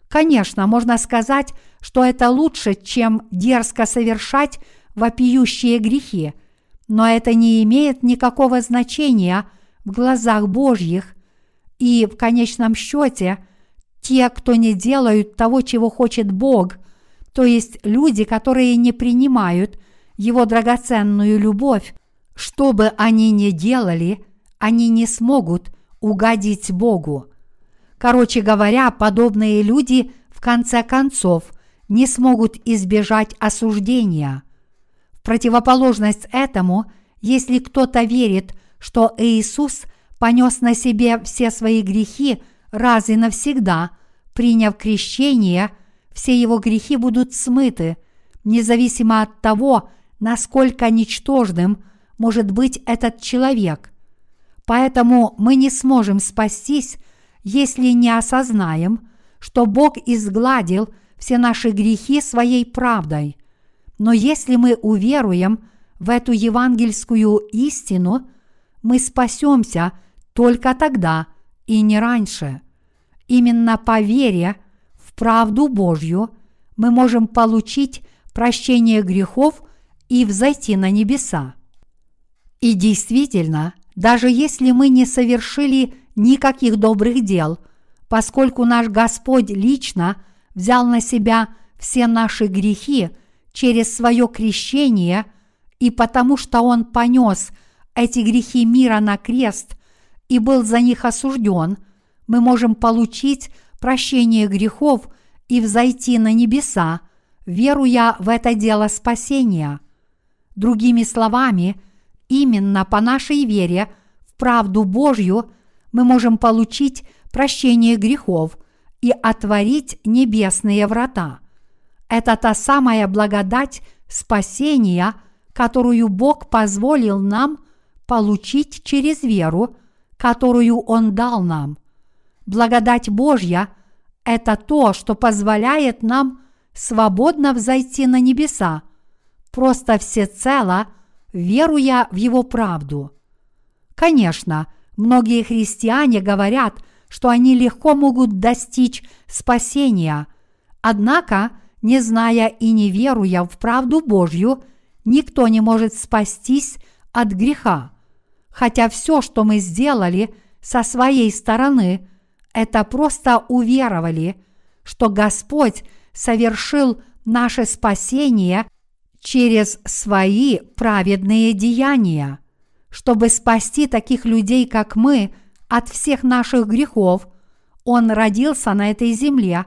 Конечно, можно сказать, что это лучше, чем дерзко совершать вопиющие грехи, но это не имеет никакого значения в глазах Божьих, и в конечном счете те, кто не делают того, чего хочет Бог, то есть люди, которые не принимают Его драгоценную любовь, что бы они ни делали, они не смогут угодить Богу. Короче говоря, подобные люди в конце концов не смогут избежать осуждения. В противоположность этому, если кто-то верит, что Иисус понес на себе все свои грехи раз и навсегда, приняв крещение, все его грехи будут смыты, независимо от того, насколько ничтожным может быть этот человек. Поэтому мы не сможем спастись, если не осознаем, что Бог изгладил все наши грехи своей правдой. Но если мы уверуем в эту евангельскую истину, мы спасемся только тогда и не раньше. Именно по вере в правду Божью мы можем получить прощение грехов и взойти на небеса. И действительно, даже если мы не совершили никаких добрых дел, поскольку наш Господь лично взял на себя все наши грехи через свое крещение, и потому что Он понес эти грехи мира на крест и был за них осужден, мы можем получить прощение грехов и взойти на небеса, веруя в это дело спасения. Другими словами, именно по нашей вере в правду Божью мы можем получить прощение грехов и отворить небесные врата. Это та самая благодать спасения, которую Бог позволил нам получить через веру, которую Он дал нам. Благодать Божья – это то, что позволяет нам свободно взойти на небеса, просто всецело веруя в Его правду. Конечно, многие христиане говорят, что они легко могут достичь спасения, однако, не зная и не веруя в правду Божью, никто не может спастись от греха, хотя все, что мы сделали со своей стороны, это просто уверовали, что Господь совершил наше спасение через свои праведные деяния. Чтобы спасти таких людей, как мы, от всех наших грехов, Он родился на этой земле,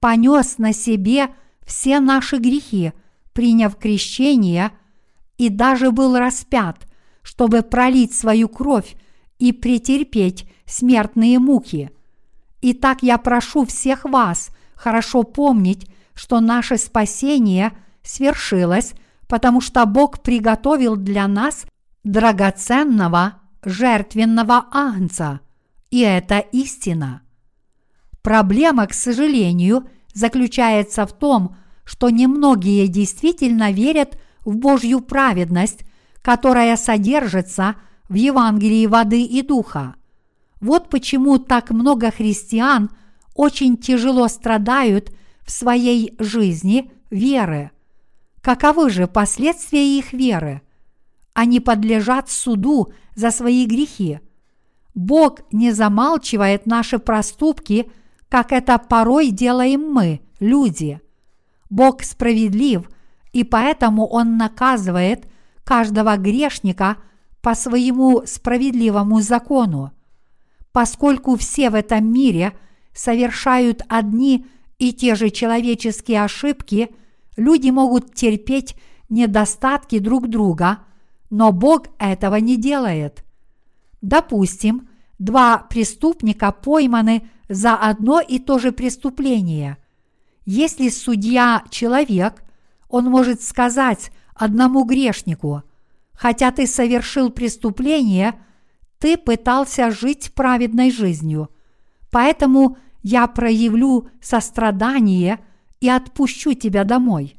понес на себе все наши грехи, приняв крещение, и даже был распят, чтобы пролить свою кровь и претерпеть смертные муки. Итак, я прошу всех вас, хорошо помнить, что наше спасение свершилось, потому что Бог приготовил для нас драгоценного жертвенного агнца. И это истина. Проблема, к сожалению, заключается в том, что немногие действительно верят в Божью праведность, которая содержится в Евангелии воды и духа. Вот почему так много христиан очень тяжело страдают в своей жизни веры. Каковы же последствия их веры? Они подлежат суду за свои грехи. Бог не замалчивает наши проступки, как это порой делаем мы, люди. Бог справедлив, и поэтому Он наказывает каждого грешника по своему справедливому закону. Поскольку все в этом мире совершают одни и те же человеческие ошибки, люди могут терпеть недостатки друг друга, но Бог этого не делает. Допустим, два преступника пойманы за одно и то же преступление. Если судья человек, он может сказать одному грешнику: «Хотя ты совершил преступление, ты пытался жить праведной жизнью, поэтому я проявлю сострадание и отпущу тебя домой».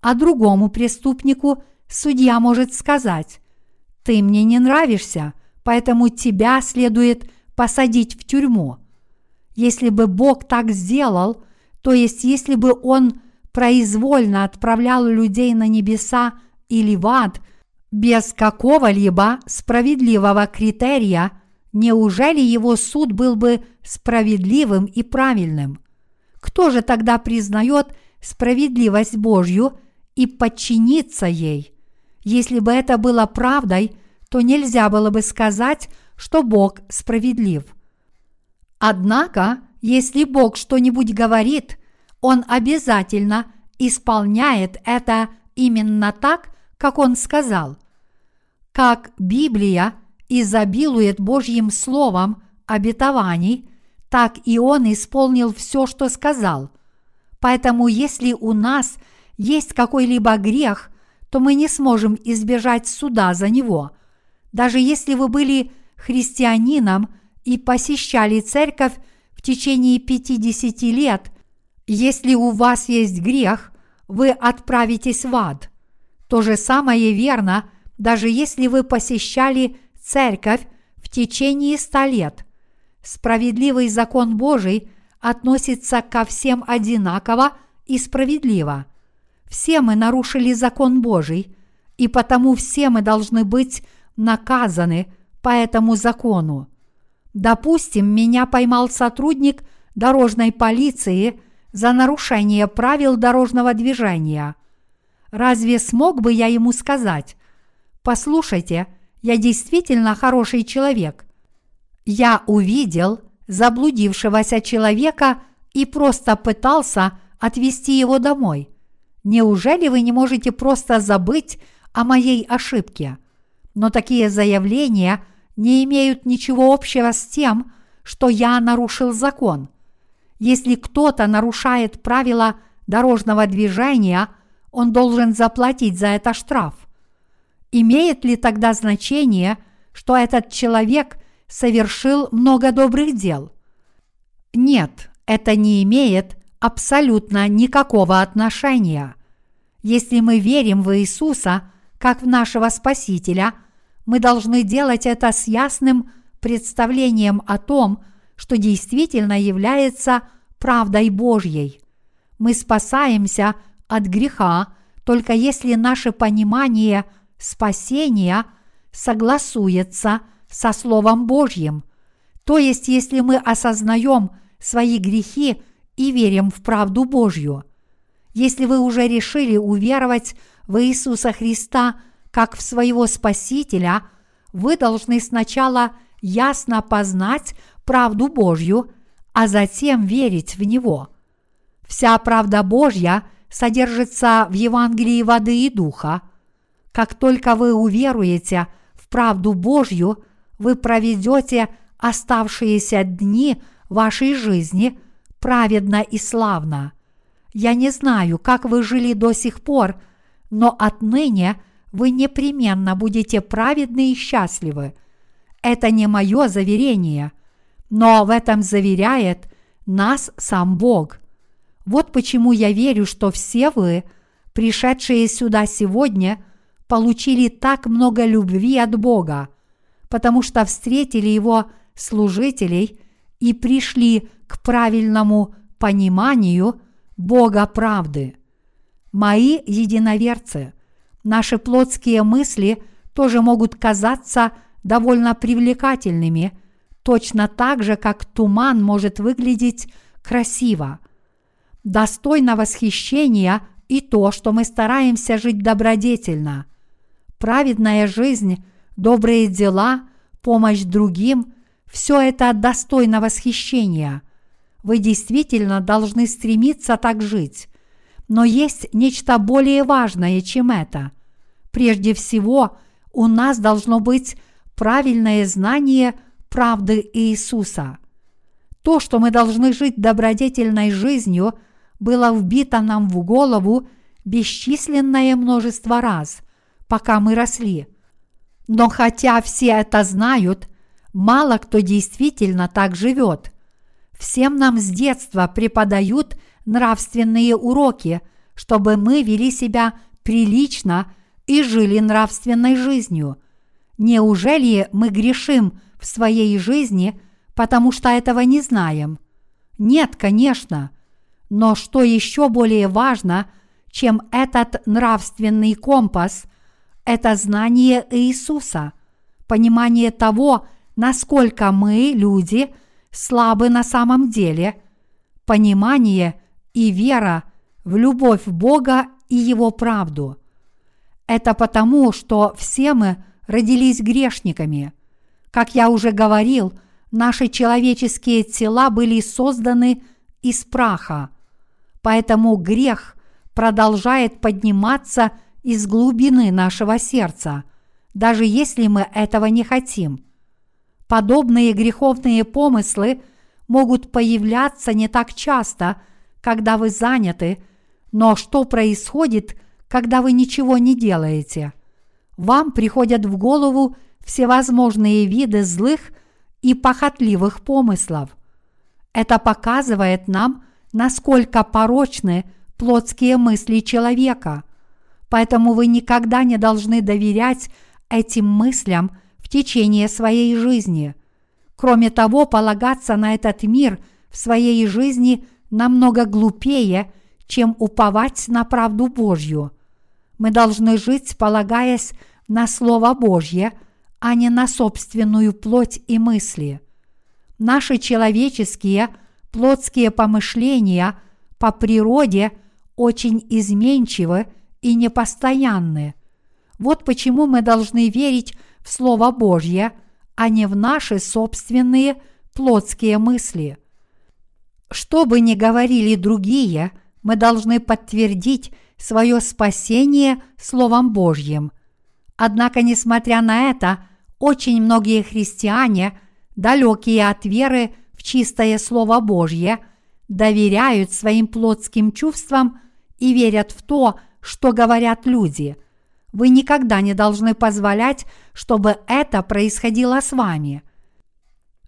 А другому преступнику судья может сказать: «Ты мне не нравишься, поэтому тебя следует посадить в тюрьму». Если бы Бог так сделал, то есть если бы Он произвольно отправлял людей на небеса или в ад без какого-либо справедливого критерия, неужели Его суд был бы справедливым и правильным? Кто же тогда признает справедливость Божью и подчинится ей? Если бы это было правдой, то нельзя было бы сказать, что Бог справедлив. Однако, если Бог что-нибудь говорит, Он обязательно исполняет это именно так, как Он сказал. Как Библия изобилует Божьим словом обетований, так и Он исполнил все, что сказал. Поэтому, если у нас есть какой-либо грех, то мы не сможем избежать суда за него. Даже если вы были христианином и посещали церковь в течение пятидесяти лет, если у вас есть грех, вы отправитесь в ад. То же самое верно, даже если вы посещали церковь в течение ста лет. Справедливый закон Божий относится ко всем одинаково и справедливо. Все мы нарушили закон Божий, и потому все мы должны быть наказаны по этому закону. Допустим, меня поймал сотрудник дорожной полиции за нарушение правил дорожного движения. Разве смог бы я ему сказать: «Послушайте, я действительно хороший человек. Я увидел заблудившегося человека и просто пытался отвезти его домой. Неужели вы не можете просто забыть о моей ошибке?» Но такие заявления не имеют ничего общего с тем, что я нарушил закон. Если кто-то нарушает правила дорожного движения, он должен заплатить за это штраф. Имеет ли тогда значение, что этот человек совершил много добрых дел? Нет, это не имеет абсолютно никакого отношения. Если мы верим в Иисуса как в нашего Спасителя, мы должны делать это с ясным представлением о том, что действительно является правдой Божьей. Мы спасаемся от греха, только если наше понимание спасения согласуется со Словом Божьим, то есть если мы осознаем свои грехи и верим в правду Божью. Если вы уже решили уверовать в Иисуса Христа как в своего Спасителя, вы должны сначала ясно познать правду Божью, а затем верить в Него. Вся правда Божья содержится в Евангелии воды и духа. Как только вы уверуете в правду Божью, вы проведете оставшиеся дни вашей жизни, праведно и славно. Я не знаю, как вы жили до сих пор, но отныне вы непременно будете праведны и счастливы. Это не мое заверение, но в этом заверяет нас сам Бог. Вот почему я верю, что все вы, пришедшие сюда сегодня, получили так много любви от Бога, потому что встретили Его служителей и пришли к правильному пониманию Бога правды. Мои единоверцы, наши плотские мысли тоже могут казаться довольно привлекательными, точно так же, как туман может выглядеть красиво. Достойно восхищения и то, что мы стараемся жить добродетельно. Праведная жизнь, добрые дела, помощь другим – все это достойно восхищения. Вы действительно должны стремиться так жить. Но есть нечто более важное, чем это. Прежде всего, у нас должно быть правильное знание правды Иисуса. То, что мы должны жить добродетельной жизнью, было вбито нам в голову бесчисленное множество раз, пока мы росли. Но хотя все это знают, мало кто действительно так живет. Всем нам с детства преподают нравственные уроки, чтобы мы вели себя прилично и жили нравственной жизнью. Неужели мы грешим в своей жизни, потому что этого не знаем? Нет, конечно. Но что еще более важно, чем этот нравственный компас, это знание Иисуса, понимание того, насколько мы, люди, слабы на самом деле, понимание и вера в любовь Бога и Его правду. Это потому, что все мы родились грешниками. Как я уже говорил, наши человеческие тела были созданы из праха. Поэтому грех продолжает подниматься из глубины нашего сердца, даже если мы этого не хотим. Подобные греховные помыслы могут появляться не так часто, когда вы заняты, но что происходит, когда вы ничего не делаете? Вам приходят в голову всевозможные виды злых и похотливых помыслов. Это показывает нам, насколько порочны плотские мысли человека. Поэтому вы никогда не должны доверять этим мыслям в течение своей жизни. Кроме того, полагаться на этот мир в своей жизни намного глупее, чем уповать на правду Божью. Мы должны жить, полагаясь на Слово Божье, а не на собственную плоть и мысли. Наши человеческие плотские помышления по природе очень изменчивы и непостоянны. Вот почему мы должны верить в Слово Божье, а не в наши собственные плотские мысли. Что бы ни говорили другие, мы должны подтвердить свое спасение Словом Божьим. Однако, несмотря на это, очень многие христиане, далекие от веры в чистое Слово Божье, доверяют своим плотским чувствам и верят в то, что говорят люди. Вы никогда не должны позволять, чтобы это происходило с вами.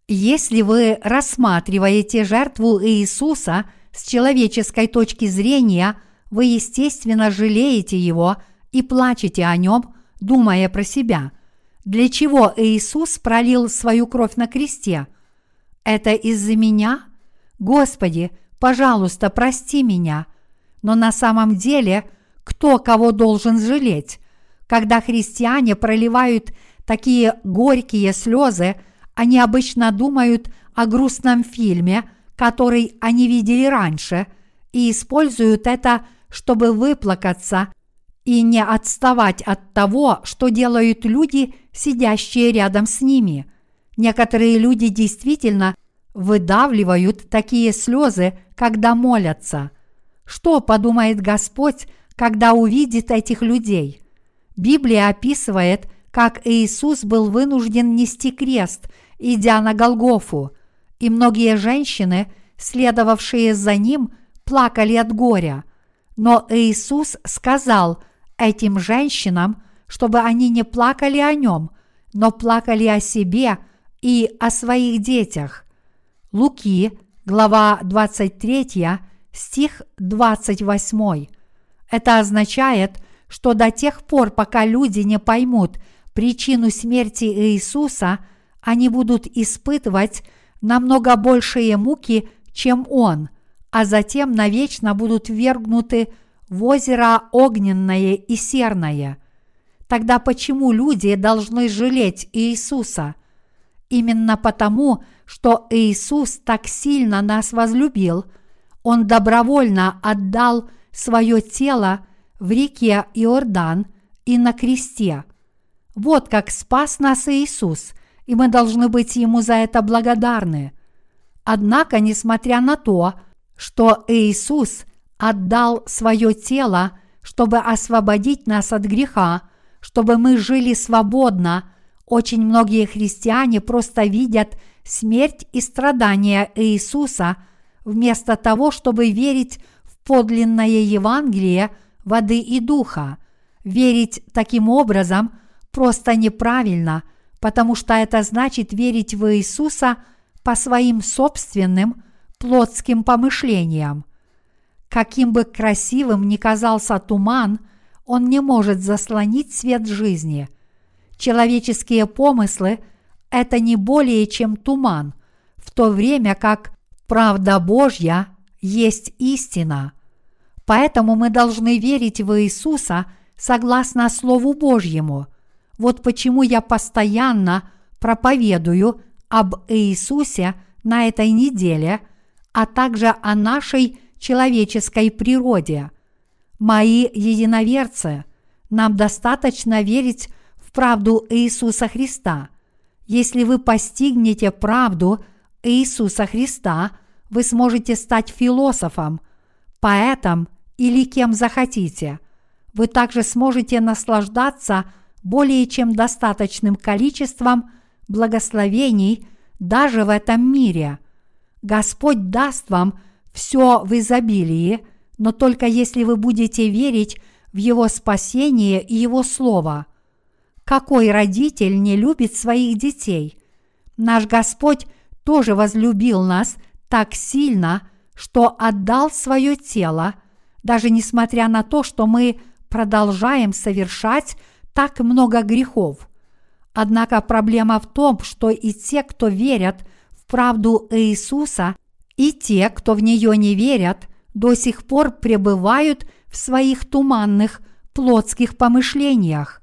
Если вы рассматриваете жертву Иисуса с человеческой точки зрения, вы, естественно, жалеете Его и плачете о Нем, думая про себя. Для чего Иисус пролил свою кровь на кресте? Это из-за меня? Господи, пожалуйста, прости меня. Но на самом деле, кто кого должен жалеть? Когда христиане проливают такие горькие слезы, они обычно думают о грустном фильме, который они видели раньше, и используют это, чтобы выплакаться и не отставать от того, что делают люди, сидящие рядом с ними. Некоторые люди действительно выдавливают такие слезы, когда молятся. Что подумает Господь, когда увидит этих людей? Библия описывает, как Иисус был вынужден нести крест, идя на Голгофу, и многие женщины следовавшие за ним, плакали от горя. Но Иисус сказал этим женщинам, чтобы они не плакали о нем, но плакали о себе и о своих детях. Луки, глава двадцать третья, стих двадцать восьмой. Это означает, что до тех пор, пока люди не поймут причину смерти Иисуса, они будут испытывать намного большие муки, чем Он, а затем навечно будут ввергнуты в озеро огненное и серное. Тогда почему люди должны жалеть Иисуса? Именно потому, что Иисус так сильно нас возлюбил, Он добровольно отдал свое тело в реке Иордан и на кресте. Вот как спас нас Иисус, и мы должны быть Ему за это благодарны. Однако, несмотря на то, что Иисус отдал свое тело, чтобы освободить нас от греха, чтобы мы жили свободно, очень многие христиане просто видят смерть и страдания Иисуса, вместо того, чтобы верить в подлинное Евангелие воды и духа. Верить таким образом просто неправильно, потому что это значит верить в Иисуса по своим собственным плотским помышлениям. Каким бы красивым ни казался туман, он не может заслонить свет жизни. Человеческие помыслы – это не более чем туман, в то время как правда Божья есть истина. Поэтому мы должны верить в Иисуса согласно Слову Божьему. Вот почему я постоянно проповедую об Иисусе на этой неделе, а также о нашей человеческой природе. Мои единоверцы, нам достаточно верить в правду Иисуса Христа. Если вы постигнете правду Иисуса Христа, вы сможете стать философом, поэтом или кем захотите. Вы также сможете наслаждаться более чем достаточным количеством благословений даже в этом мире. Господь даст вам все в изобилии, но только если вы будете верить в Его спасение и Его Слово. Какой родитель не любит своих детей? Наш Господь тоже возлюбил нас так сильно, что отдал свое тело, даже несмотря на то, что мы продолжаем совершать так много грехов. Однако проблема в том, что и те, кто верят в правду Иисуса, и те, кто в нее не верят, до сих пор пребывают в своих туманных плотских помышлениях.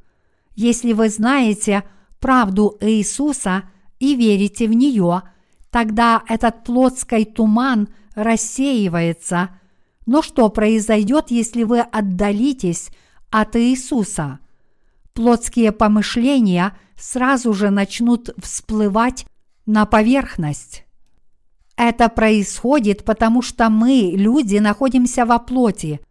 Если вы знаете правду Иисуса и верите в нее, тогда этот плотский туман рассеивается. Но что произойдет, если вы отдалитесь от Иисуса? Плотские помышления сразу же начнут всплывать на поверхность. Это происходит, потому что мы, люди, находимся во плоти,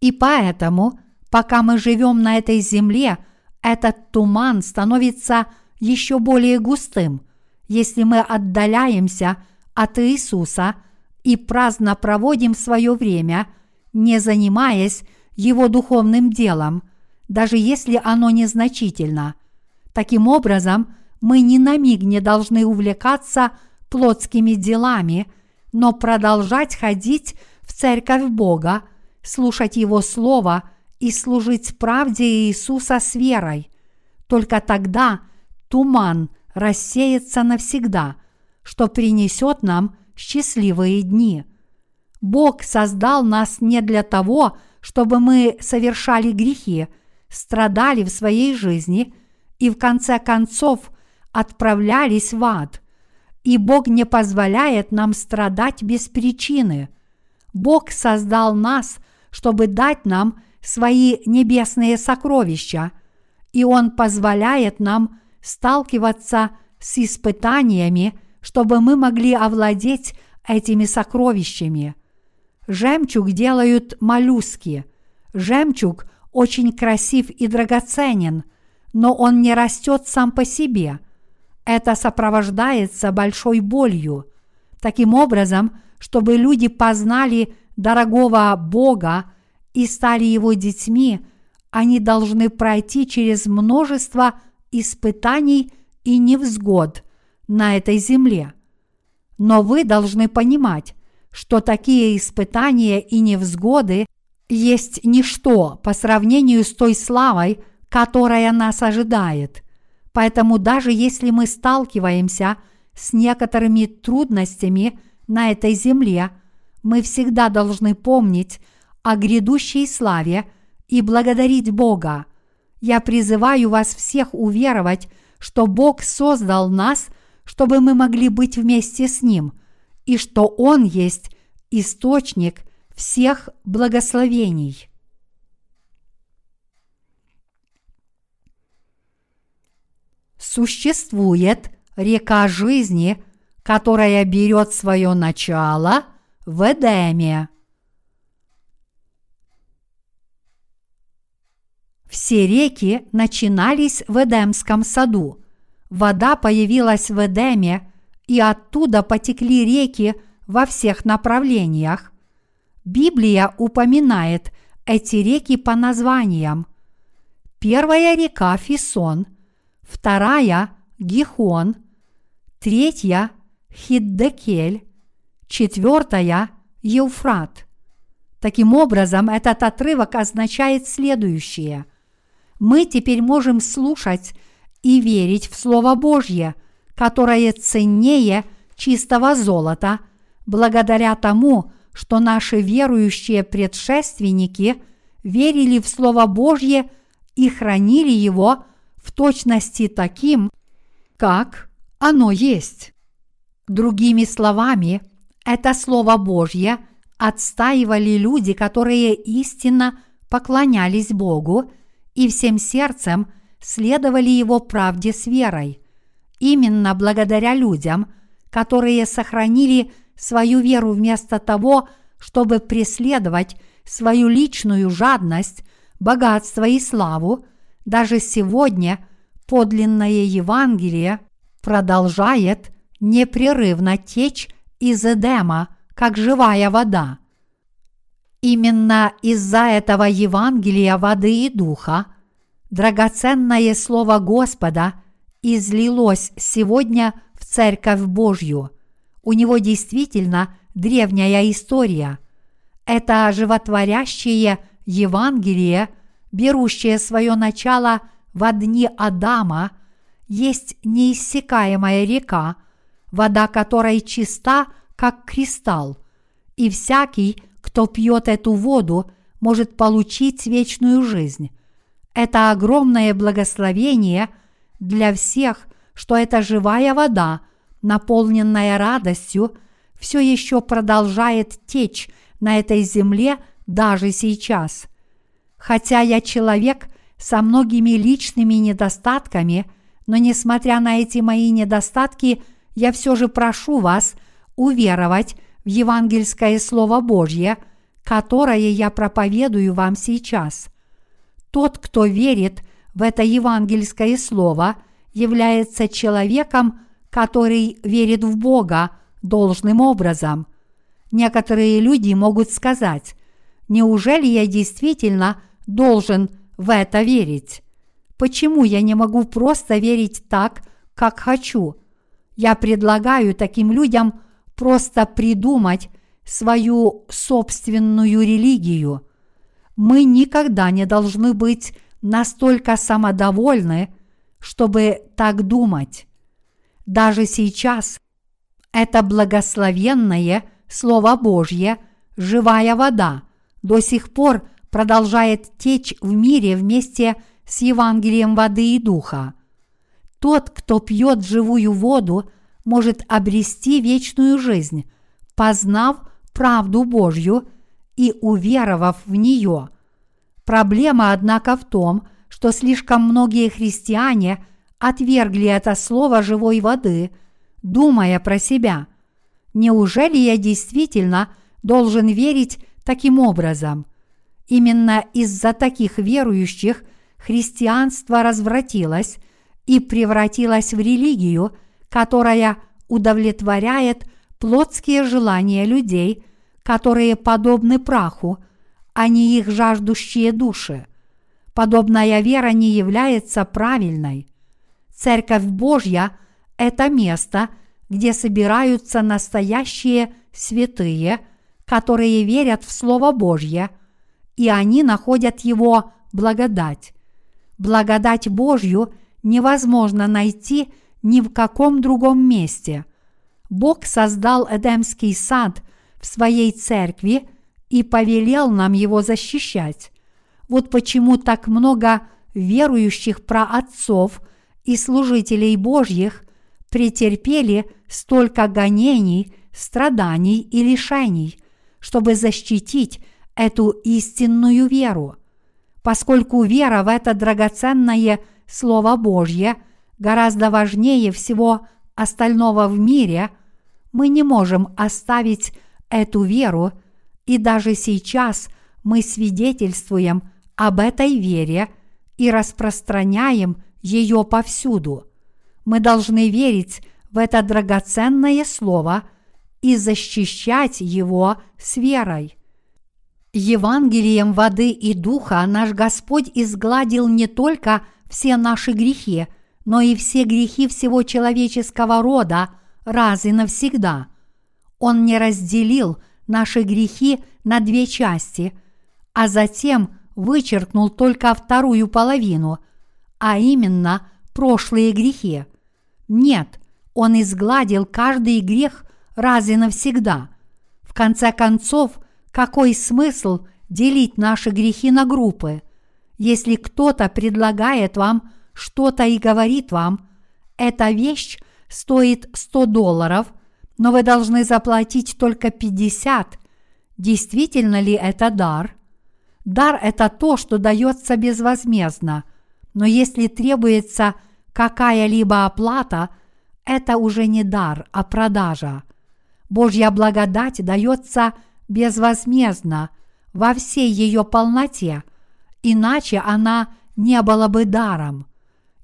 и поэтому, пока мы живем на этой земле, этот туман становится еще более густым, если мы отдаляемся от Иисуса и праздно проводим свое время, не занимаясь Его духовным делом, даже если оно незначительно. Таким образом, мы ни на миг не должны увлекаться плотскими делами, но продолжать ходить в церковь Бога, слушать Его Слово и служить правде Иисуса с верой. Только тогда туман рассеется навсегда, что принесет нам счастливые дни. Бог создал нас не для того, чтобы мы совершали грехи, страдали в своей жизни и в конце концов отправлялись в ад. И Бог не позволяет нам страдать без причины. Бог создал нас, чтобы дать нам свои небесные сокровища, и Он позволяет нам сталкиваться с испытаниями, чтобы мы могли овладеть этими сокровищами. Жемчуг делают моллюски. Жемчуг очень красив и драгоценен, но он не растет сам по себе. Это сопровождается большой болью. таким образом, чтобы люди познали дорогого Бога и стали Его детьми, они должны пройти через множество испытаний и невзгод на этой земле. Но вы должны понимать, что такие испытания и невзгоды есть ничто по сравнению с той славой, которая нас ожидает. Поэтому даже если мы сталкиваемся с некоторыми трудностями на этой земле, мы всегда должны помнить о грядущей славе и благодарить Бога. Я призываю вас всех уверовать, что Бог создал нас, чтобы мы могли быть вместе с Ним, и что Он есть источник всех благословений. Существует река жизни, которая берет свое начало в Эдеме. Все реки начинались в Эдемском саду. Вода появилась в Эдеме, и оттуда потекли реки во всех направлениях. Библия упоминает эти реки по названиям. Первая река Фисон, вторая Гихон, третья Хиддекель, четвертая Евфрат. Таким образом, этот отрывок означает следующее. Мы теперь можем слушать и верить в Слово Божье, которое ценнее чистого золота, благодаря тому, что наши верующие предшественники верили в Слово Божье и хранили его в точности таким, как оно есть. Другими словами, это Слово Божье отстаивали люди, которые истинно поклонялись Богу и всем сердцем следовали Его правде с верой. Именно благодаря людям, которые сохранили свою веру вместо того, чтобы преследовать свою личную жадность, богатство и славу, даже сегодня подлинное Евангелие продолжает непрерывно течь из Эдема, как живая вода. Именно из-за этого Евангелия воды и духа драгоценное Слово Господа излилось сегодня в Церковь Божью. У него действительно древняя история. Это животворящее Евангелие, берущее свое начало во дни Адама, есть неиссякаемая река, вода которой чиста, как кристалл, и всякий, кто пьет эту воду, может получить вечную жизнь. Это огромное благословение для всех, что эта живая вода, наполненная радостью, все еще продолжает течь на этой земле даже сейчас. Хотя я человек со многими личными недостатками, но несмотря на эти мои недостатки, я все же прошу вас уверовать в евангельское Слово Божье, которое я проповедую вам сейчас. Тот, кто верит в это евангельское слово, является человеком, который верит в Бога должным образом. Некоторые люди могут сказать: «Неужели я действительно должен в это верить? Почему я не могу просто верить так, как хочу?» Я предлагаю таким людям просто придумать свою собственную религию. Мы никогда не должны быть настолько самодовольны, чтобы так думать. Даже сейчас это благословенное Слово Божье, живая вода, до сих пор продолжает течь в мире вместе с Евангелием воды и духа. Тот, кто пьет живую воду, может обрести вечную жизнь, познав правду Божью и уверовав в нее. Проблема, однако, в том, что слишком многие христиане отвергли это слово живой воды, думая про себя: «Неужели я действительно должен верить таким образом?» Именно из-за таких верующих христианство развратилось и превратилась в религию, которая удовлетворяет плотские желания людей, которые подобны праху, а не их жаждущие души. Подобная вера не является правильной. Церковь Божья – это место, где собираются настоящие святые, которые верят в Слово Божье, и они находят его благодать. Благодать Божью невозможно найти ни в каком другом месте. Бог создал Эдемский сад в своей церкви и повелел нам его защищать. Вот почему так много верующих праотцов и служителей Божьих претерпели столько гонений, страданий и лишений, чтобы защитить эту истинную веру. Поскольку вера в это драгоценное Слово Божье гораздо важнее всего остального в мире, мы не можем оставить эту веру, и даже сейчас мы свидетельствуем об этой вере и распространяем ее повсюду. Мы должны верить в это драгоценное Слово и защищать его с верой. Евангелием воды и духа наш Господь изгладил не только все наши грехи, но и все грехи всего человеческого рода раз и навсегда. Он не разделил наши грехи на две части, а затем вычеркнул только вторую половину, а именно прошлые грехи. Нет, Он изгладил каждый грех раз и навсегда. В конце концов, какой смысл делить наши грехи на группы? Если кто-то предлагает вам что-то и говорит вам: эта вещь стоит сто долларов, но вы должны заплатить только пятьдесят. Действительно ли это дар? Дар – это то, что дается безвозмездно. Но если требуется какая-либо оплата, это уже не дар, а продажа. Божья благодать дается безвозмездно, во всей ее полноте, иначе она не была бы даром.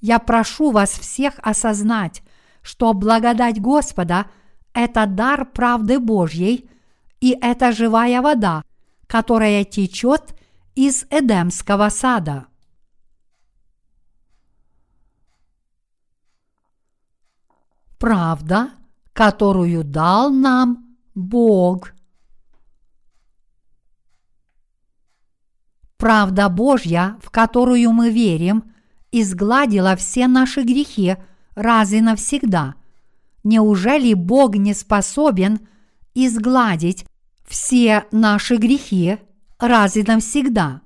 Я прошу вас всех осознать, что благодать Господа – это дар правды Божьей, и это живая вода, которая течет из Эдемского сада. Правда, которую дал нам Бог. Правда Божья, в которую мы верим, изгладила все наши грехи раз и навсегда. Неужели Бог не способен изгладить все наши грехи раз и навсегда?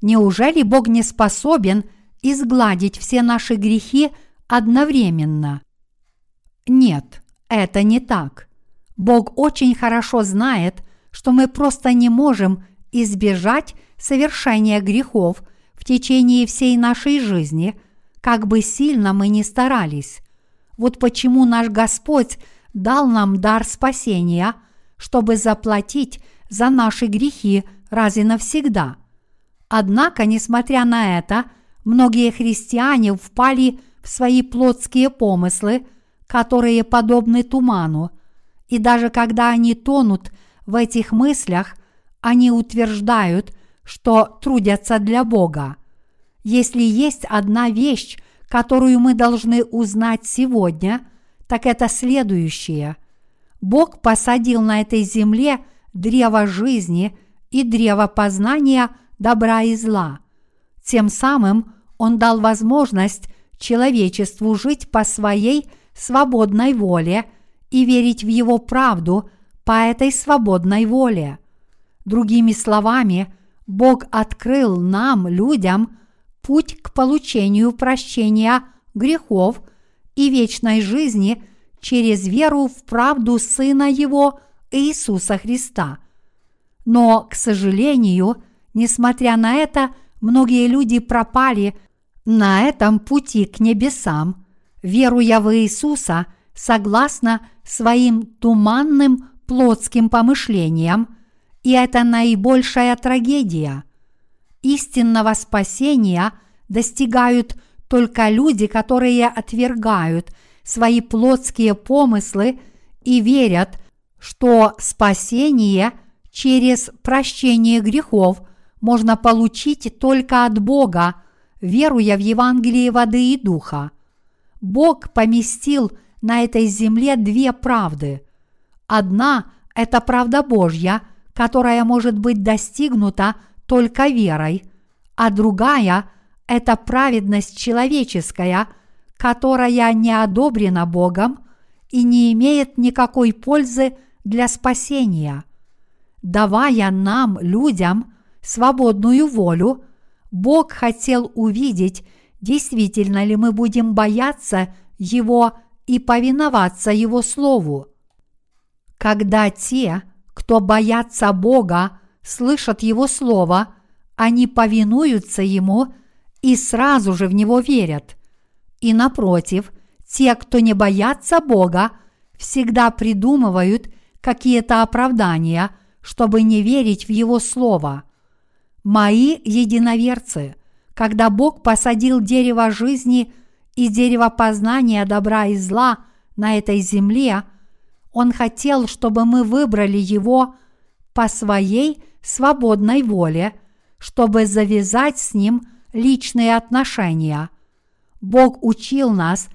Неужели Бог не способен изгладить все наши грехи одновременно? Нет, это не так. Бог очень хорошо знает, что мы просто не можем избежать совершения грехов в течение всей нашей жизни, как бы сильно мы ни старались. Вот почему наш Господь дал нам дар спасения, чтобы заплатить за наши грехи раз и навсегда. Однако, несмотря на это, многие христиане впали в свои плотские помыслы, которые подобны туману, и даже когда они тонут в этих мыслях, они утверждают, что трудятся для Бога. Если есть одна вещь, которую мы должны узнать сегодня, так это следующее. Бог посадил на этой земле древо жизни и древо познания добра и зла. Тем самым Он дал возможность человечеству жить по своей свободной воле и верить в Его правду по этой свободной воле. Другими словами, Бог открыл нам, людям, путь к получению прощения грехов и вечной жизни через веру в правду Сына Его Иисуса Христа. Но, к сожалению, несмотря на это, многие люди пропали на этом пути к небесам, веруя в Иисуса согласно своим туманным плотским помышлениям, и это наибольшая трагедия. Истинного спасения достигают только люди, которые отвергают свои плотские помыслы и верят что спасение через прощение грехов можно получить только от Бога, веруя в Евангелие воды и духа. Бог поместил на этой земле две правды. Одна – это правда Божья, которая может быть достигнута только верой, а другая – это праведность человеческая, которая не одобрена Богом и не имеет никакой пользы для спасения. Давая нам, людям, свободную волю, Бог хотел увидеть, действительно ли мы будем бояться Его и повиноваться Его Слову. Когда те, кто боятся Бога, слышат Его Слово, они повинуются Ему и сразу же в Него верят. И напротив, те, кто не боятся Бога, всегда придумывают какие-то оправдания, чтобы не верить в Его Слово. Мои единоверцы, когда Бог посадил дерево жизни и дерево познания добра и зла на этой земле, Он хотел, чтобы мы выбрали его по своей свободной воле, чтобы завязать с ним личные отношения. Бог учил нас,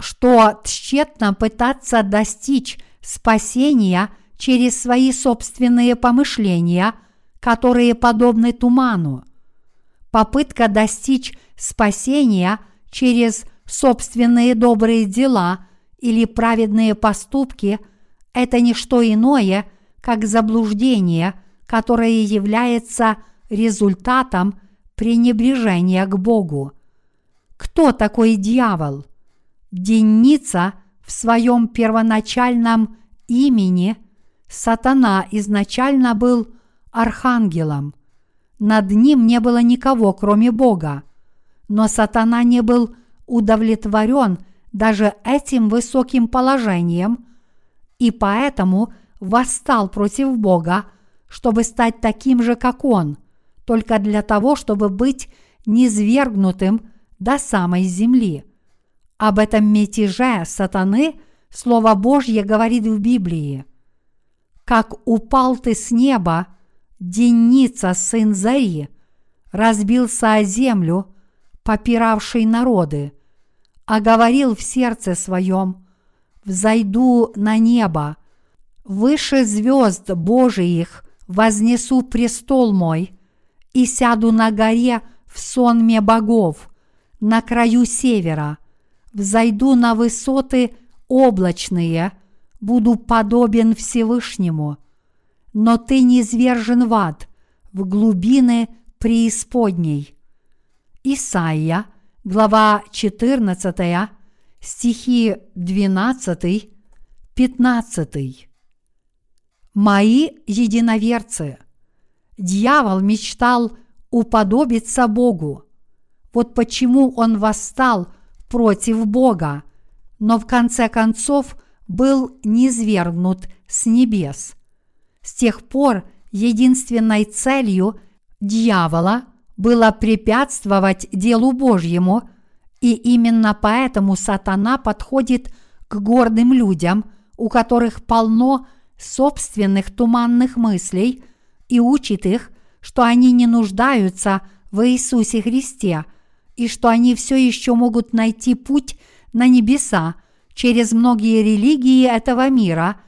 что тщетно пытаться достичь спасения через свои собственные помышления, которые подобны туману. Попытка достичь спасения через собственные добрые дела или праведные поступки – это не что иное, как заблуждение, которое является результатом пренебрежения к Богу. Кто такой дьявол? Деница в своем первоначальном имени Сатана изначально был архангелом. Над ним не было никого, кроме Бога. Но Сатана не был удовлетворен даже этим высоким положением и поэтому восстал против Бога, чтобы стать таким же, как он, только для того, чтобы быть низвергнутым до самой земли. Об этом мятеже Сатаны Слово Божье говорит в Библии. «Как упал ты с неба, Деница, сын Зари, разбился о землю, попиравший народы, а говорил в сердце своем: взойду на небо, выше звезд Божиих вознесу престол мой, и сяду на горе в сонме богов, на краю севера, взойду на высоты облачные, буду подобен Всевышнему. Но ты низвержен в ад, в глубины преисподней». Исайя, глава четырнадцатая, стихи двенадцатый-пятнадцатый. Мои единоверцы, дьявол мечтал уподобиться Богу. Вот почему он восстал против Бога, но в конце концов был низвергнут с небес. С тех пор единственной целью дьявола было препятствовать делу Божьему, и именно поэтому сатана подходит к гордым людям, у которых полно собственных туманных мыслей, и учит их, что они не нуждаются в Иисусе Христе, и что они все еще могут найти путь на небеса через многие религии этого мира,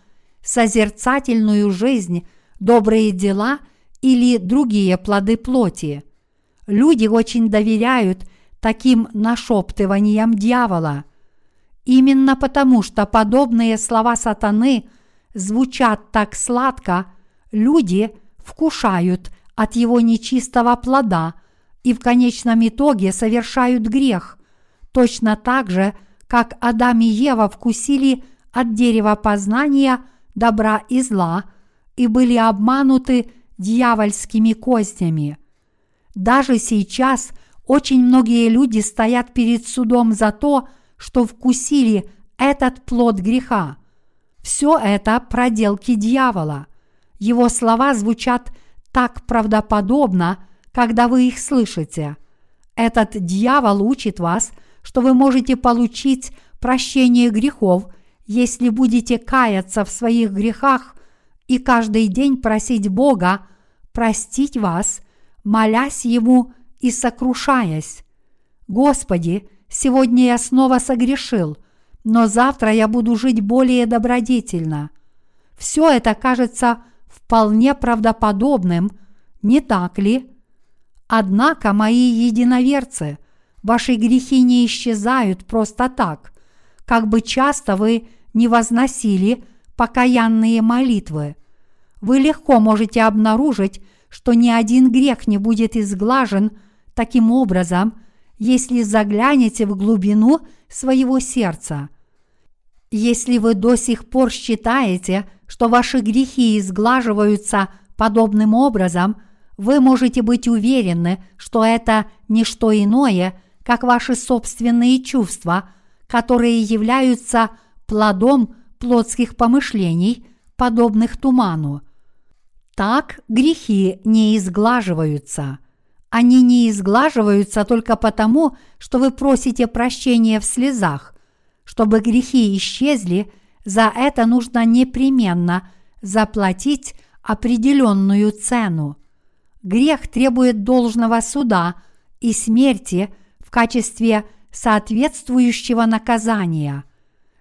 созерцательную жизнь, добрые дела или другие плоды плоти. Люди очень доверяют таким нашептываниям дьявола. Именно потому, что подобные слова сатаны звучат так сладко, люди вкушают от его нечистого плода и в конечном итоге совершают грех, точно так же, как Адам и Ева вкусили от дерева познания добра и зла и были обмануты дьявольскими кознями. Даже сейчас очень многие люди стоят перед судом за то, что вкусили этот плод греха. Все это проделки дьявола. Его слова звучат так правдоподобно, когда вы их слышите. Этот дьявол учит вас, что вы можете получить прощение грехов, если будете каяться в своих грехах и каждый день просить Бога простить вас, молясь Ему и сокрушаясь. «Господи, сегодня я снова согрешил, но завтра я буду жить более добродетельно». Все это кажется вполне правдоподобным, не так ли? Однако, мои единоверцы, ваши грехи не исчезают просто так, как бы часто вы не возносили покаянные молитвы. Вы легко можете обнаружить, что ни один грех не будет изглажен таким образом, если заглянете в глубину своего сердца. Если вы до сих пор считаете, что ваши грехи изглаживаются подобным образом, вы можете быть уверены, что это не что иное, как ваши собственные чувства, которые являются плодом плотских помышлений, подобных туману. Так грехи не изглаживаются. Они не изглаживаются только потому, что вы просите прощения в слезах. Чтобы грехи исчезли, за это нужно непременно заплатить определенную цену. Грех требует должного суда и смерти в качестве соответствующего наказания.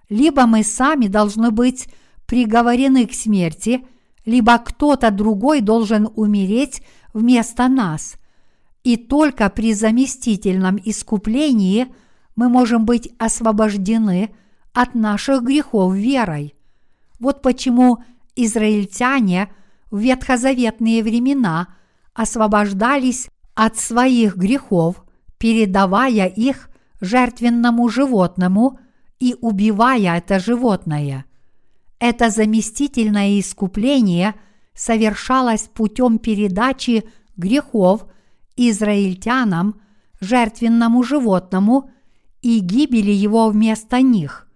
Либо мы сами должны быть приговорены к смерти, либо кто-то другой должен умереть вместо нас. И только при заместительном искуплении мы можем быть освобождены от наших грехов верой. Вот почему израильтяне в ветхозаветные времена освобождались от своих грехов, передавая их жертвенному животному и убивая это животное. Это заместительное искупление совершалось путем передачи грехов израильтянам, жертвенному животному и гибели его вместо них.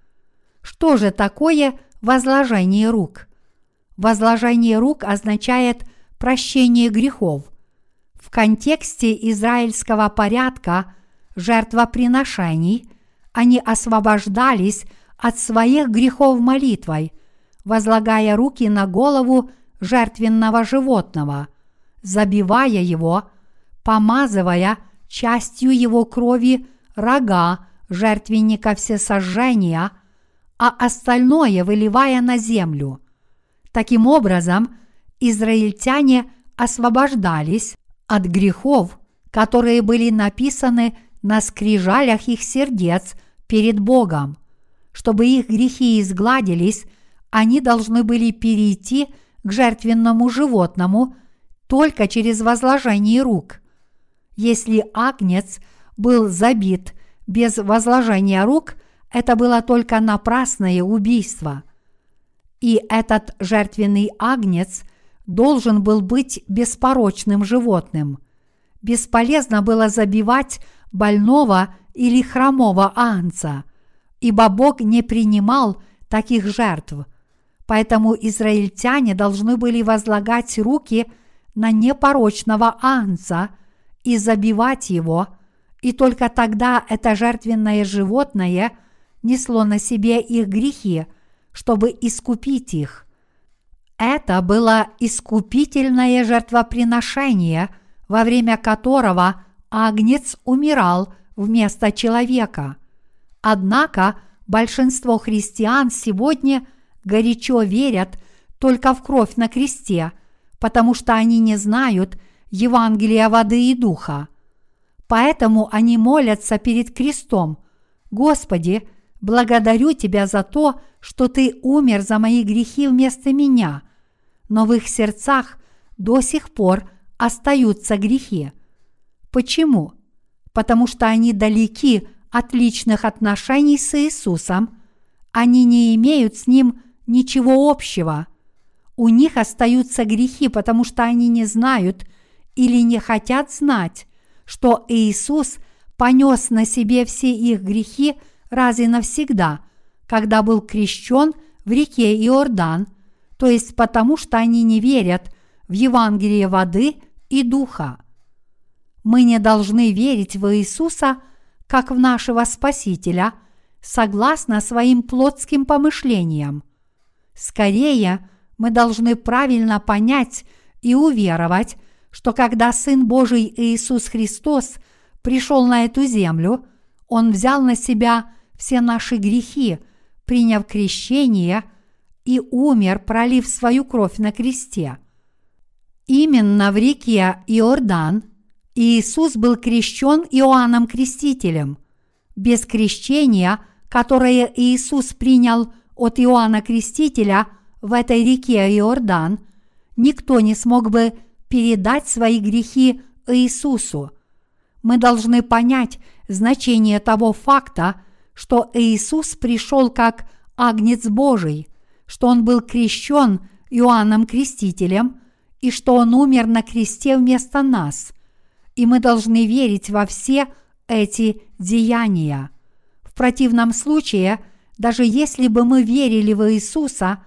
Что же такое возложение рук? Возложение рук означает прощение грехов. В контексте израильского порядка жертвоприношений они освобождались от своих грехов молитвой, возлагая руки на голову жертвенного животного, забивая его, помазывая частью его крови рога жертвенника всесожжения, а остальное выливая на землю. Таким образом, израильтяне освобождались от грехов, которые были написаны на скрижалях их сердец перед Богом. Чтобы их грехи изгладились, они должны были перейти к жертвенному животному только через возложение рук. Если агнец был забит без возложения рук, это было только напрасное убийство. И этот жертвенный агнец должен был быть беспорочным животным. Бесполезно было забивать больного или хромого агнца, ибо Бог не принимал таких жертв. Поэтому израильтяне должны были возлагать руки на непорочного агнца и забивать его, и только тогда это жертвенное животное несло на себе их грехи, чтобы искупить их. Это было искупительное жертвоприношение, во время которого агнец умирал вместо человека. Однако большинство христиан сегодня горячо верят только в кровь на кресте, потому что они не знают Евангелия воды и духа. Поэтому они молятся перед крестом: «Господи, благодарю Тебя за то, что Ты умер за мои грехи вместо меня», но в их сердцах до сих пор остаются грехи. Почему? Потому что они далеки от личных отношений с Иисусом, они не имеют с Ним ничего общего. У них остаются грехи, потому что они не знают или не хотят знать, что Иисус понес на себе все их грехи раз и навсегда, когда был крещен в реке Иордан, то есть потому, что они не верят в Евангелие воды и духа. Мы не должны верить в Иисуса как в нашего Спасителя, согласно своим плотским помышлениям. Скорее, мы должны правильно понять и уверовать, что когда Сын Божий Иисус Христос пришел на эту землю, Он взял на Себя все наши грехи, приняв крещение и умер, пролив свою кровь на кресте. Именно в реке Иордан Иисус был крещен Иоанном Крестителем. Без крещения, которое Иисус принял от Иоанна Крестителя в этой реке Иордан, никто не смог бы передать свои грехи Иисусу. Мы должны понять значение того факта, что Иисус пришел как Агнец Божий, что Он был крещен Иоанном Крестителем и что Он умер на кресте вместо нас. И мы должны верить во все эти деяния. В противном случае, даже если бы мы верили в Иисуса,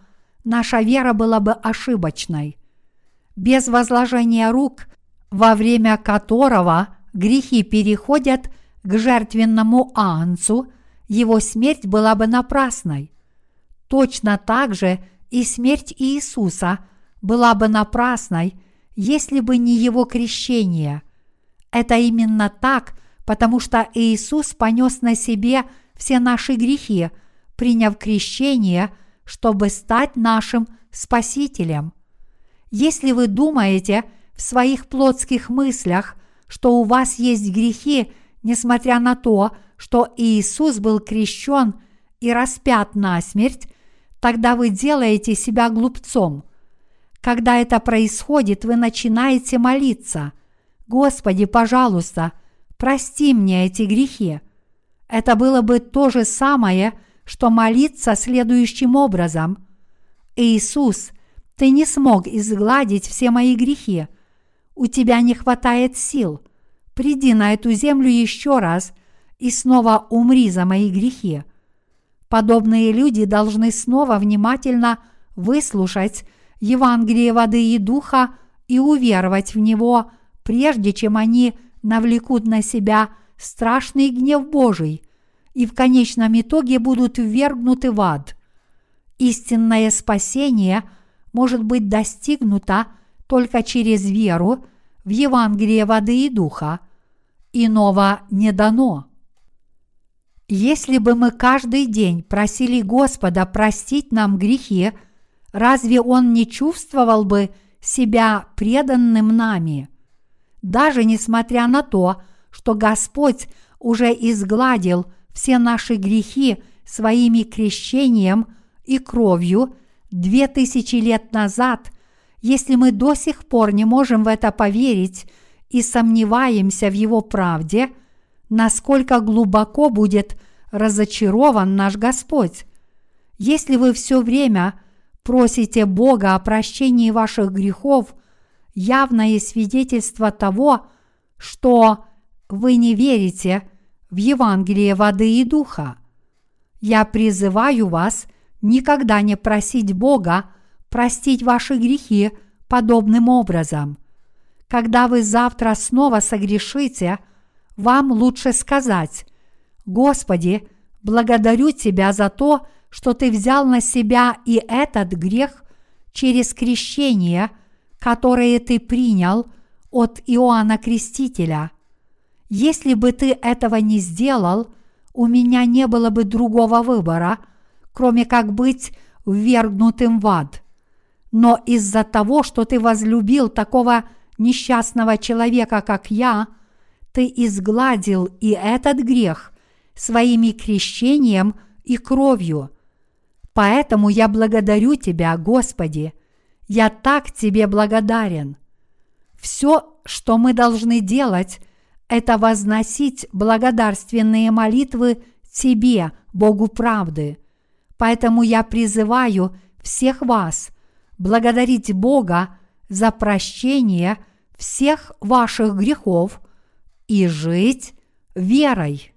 наша вера была бы ошибочной. Без возложения рук, во время которого грехи переходят к жертвенному агнцу, его смерть была бы напрасной. Точно так же и смерть Иисуса была бы напрасной, если бы не его крещение. Это именно так, потому что Иисус понес на себе все наши грехи, приняв крещение, чтобы стать нашим Спасителем. Если вы думаете в своих плотских мыслях, что у вас есть грехи, несмотря на то, что Иисус был крещен и распят насмерть, тогда вы делаете себя глупцом. Когда это происходит, вы начинаете молиться: «Господи, пожалуйста, прости мне эти грехи». Это было бы то же самое, что молиться следующим образом: «Иисус, Ты не смог изгладить все мои грехи. У Тебя не хватает сил. Приди на эту землю еще раз и снова умри за мои грехи». Подобные люди должны снова внимательно выслушать Евангелие воды и духа и уверовать в него, прежде чем они навлекут на себя страшный гнев Божий и в конечном итоге будут ввергнуты в ад. Истинное спасение может быть достигнуто только через веру в Евангелие воды и духа. Иного не дано. Если бы мы каждый день просили Господа простить нам грехи, разве Он не чувствовал бы себя преданным нами? Даже несмотря на то, что Господь уже изгладил все наши грехи своими крещением и кровью две тысячи лет назад, если мы до сих пор не можем в это поверить и сомневаемся в Его правде, насколько глубоко будет разочарован наш Господь. Если вы все время просите Бога о прощении ваших грехов, явное свидетельство того, что вы не верите в Евангелие воды и духа. Я призываю вас никогда не просить Бога простить ваши грехи подобным образом. Когда вы завтра снова согрешите, вам лучше сказать: «Господи, благодарю Тебя за то, что Ты взял на себя и этот грех через крещение, которое Ты принял от Иоанна Крестителя. Если бы Ты этого не сделал, у меня не было бы другого выбора, кроме как быть ввергнутым в ад. Но из-за того, что Ты возлюбил такого несчастного человека, как я, Ты изгладил и этот грех своими крещением и кровью. Поэтому я благодарю Тебя, Господи. Я так Тебе благодарен». Все, что мы должны делать, это возносить благодарственные молитвы Тебе, Богу правды. Поэтому я призываю всех вас благодарить Бога за прощение всех ваших грехов и жить верой.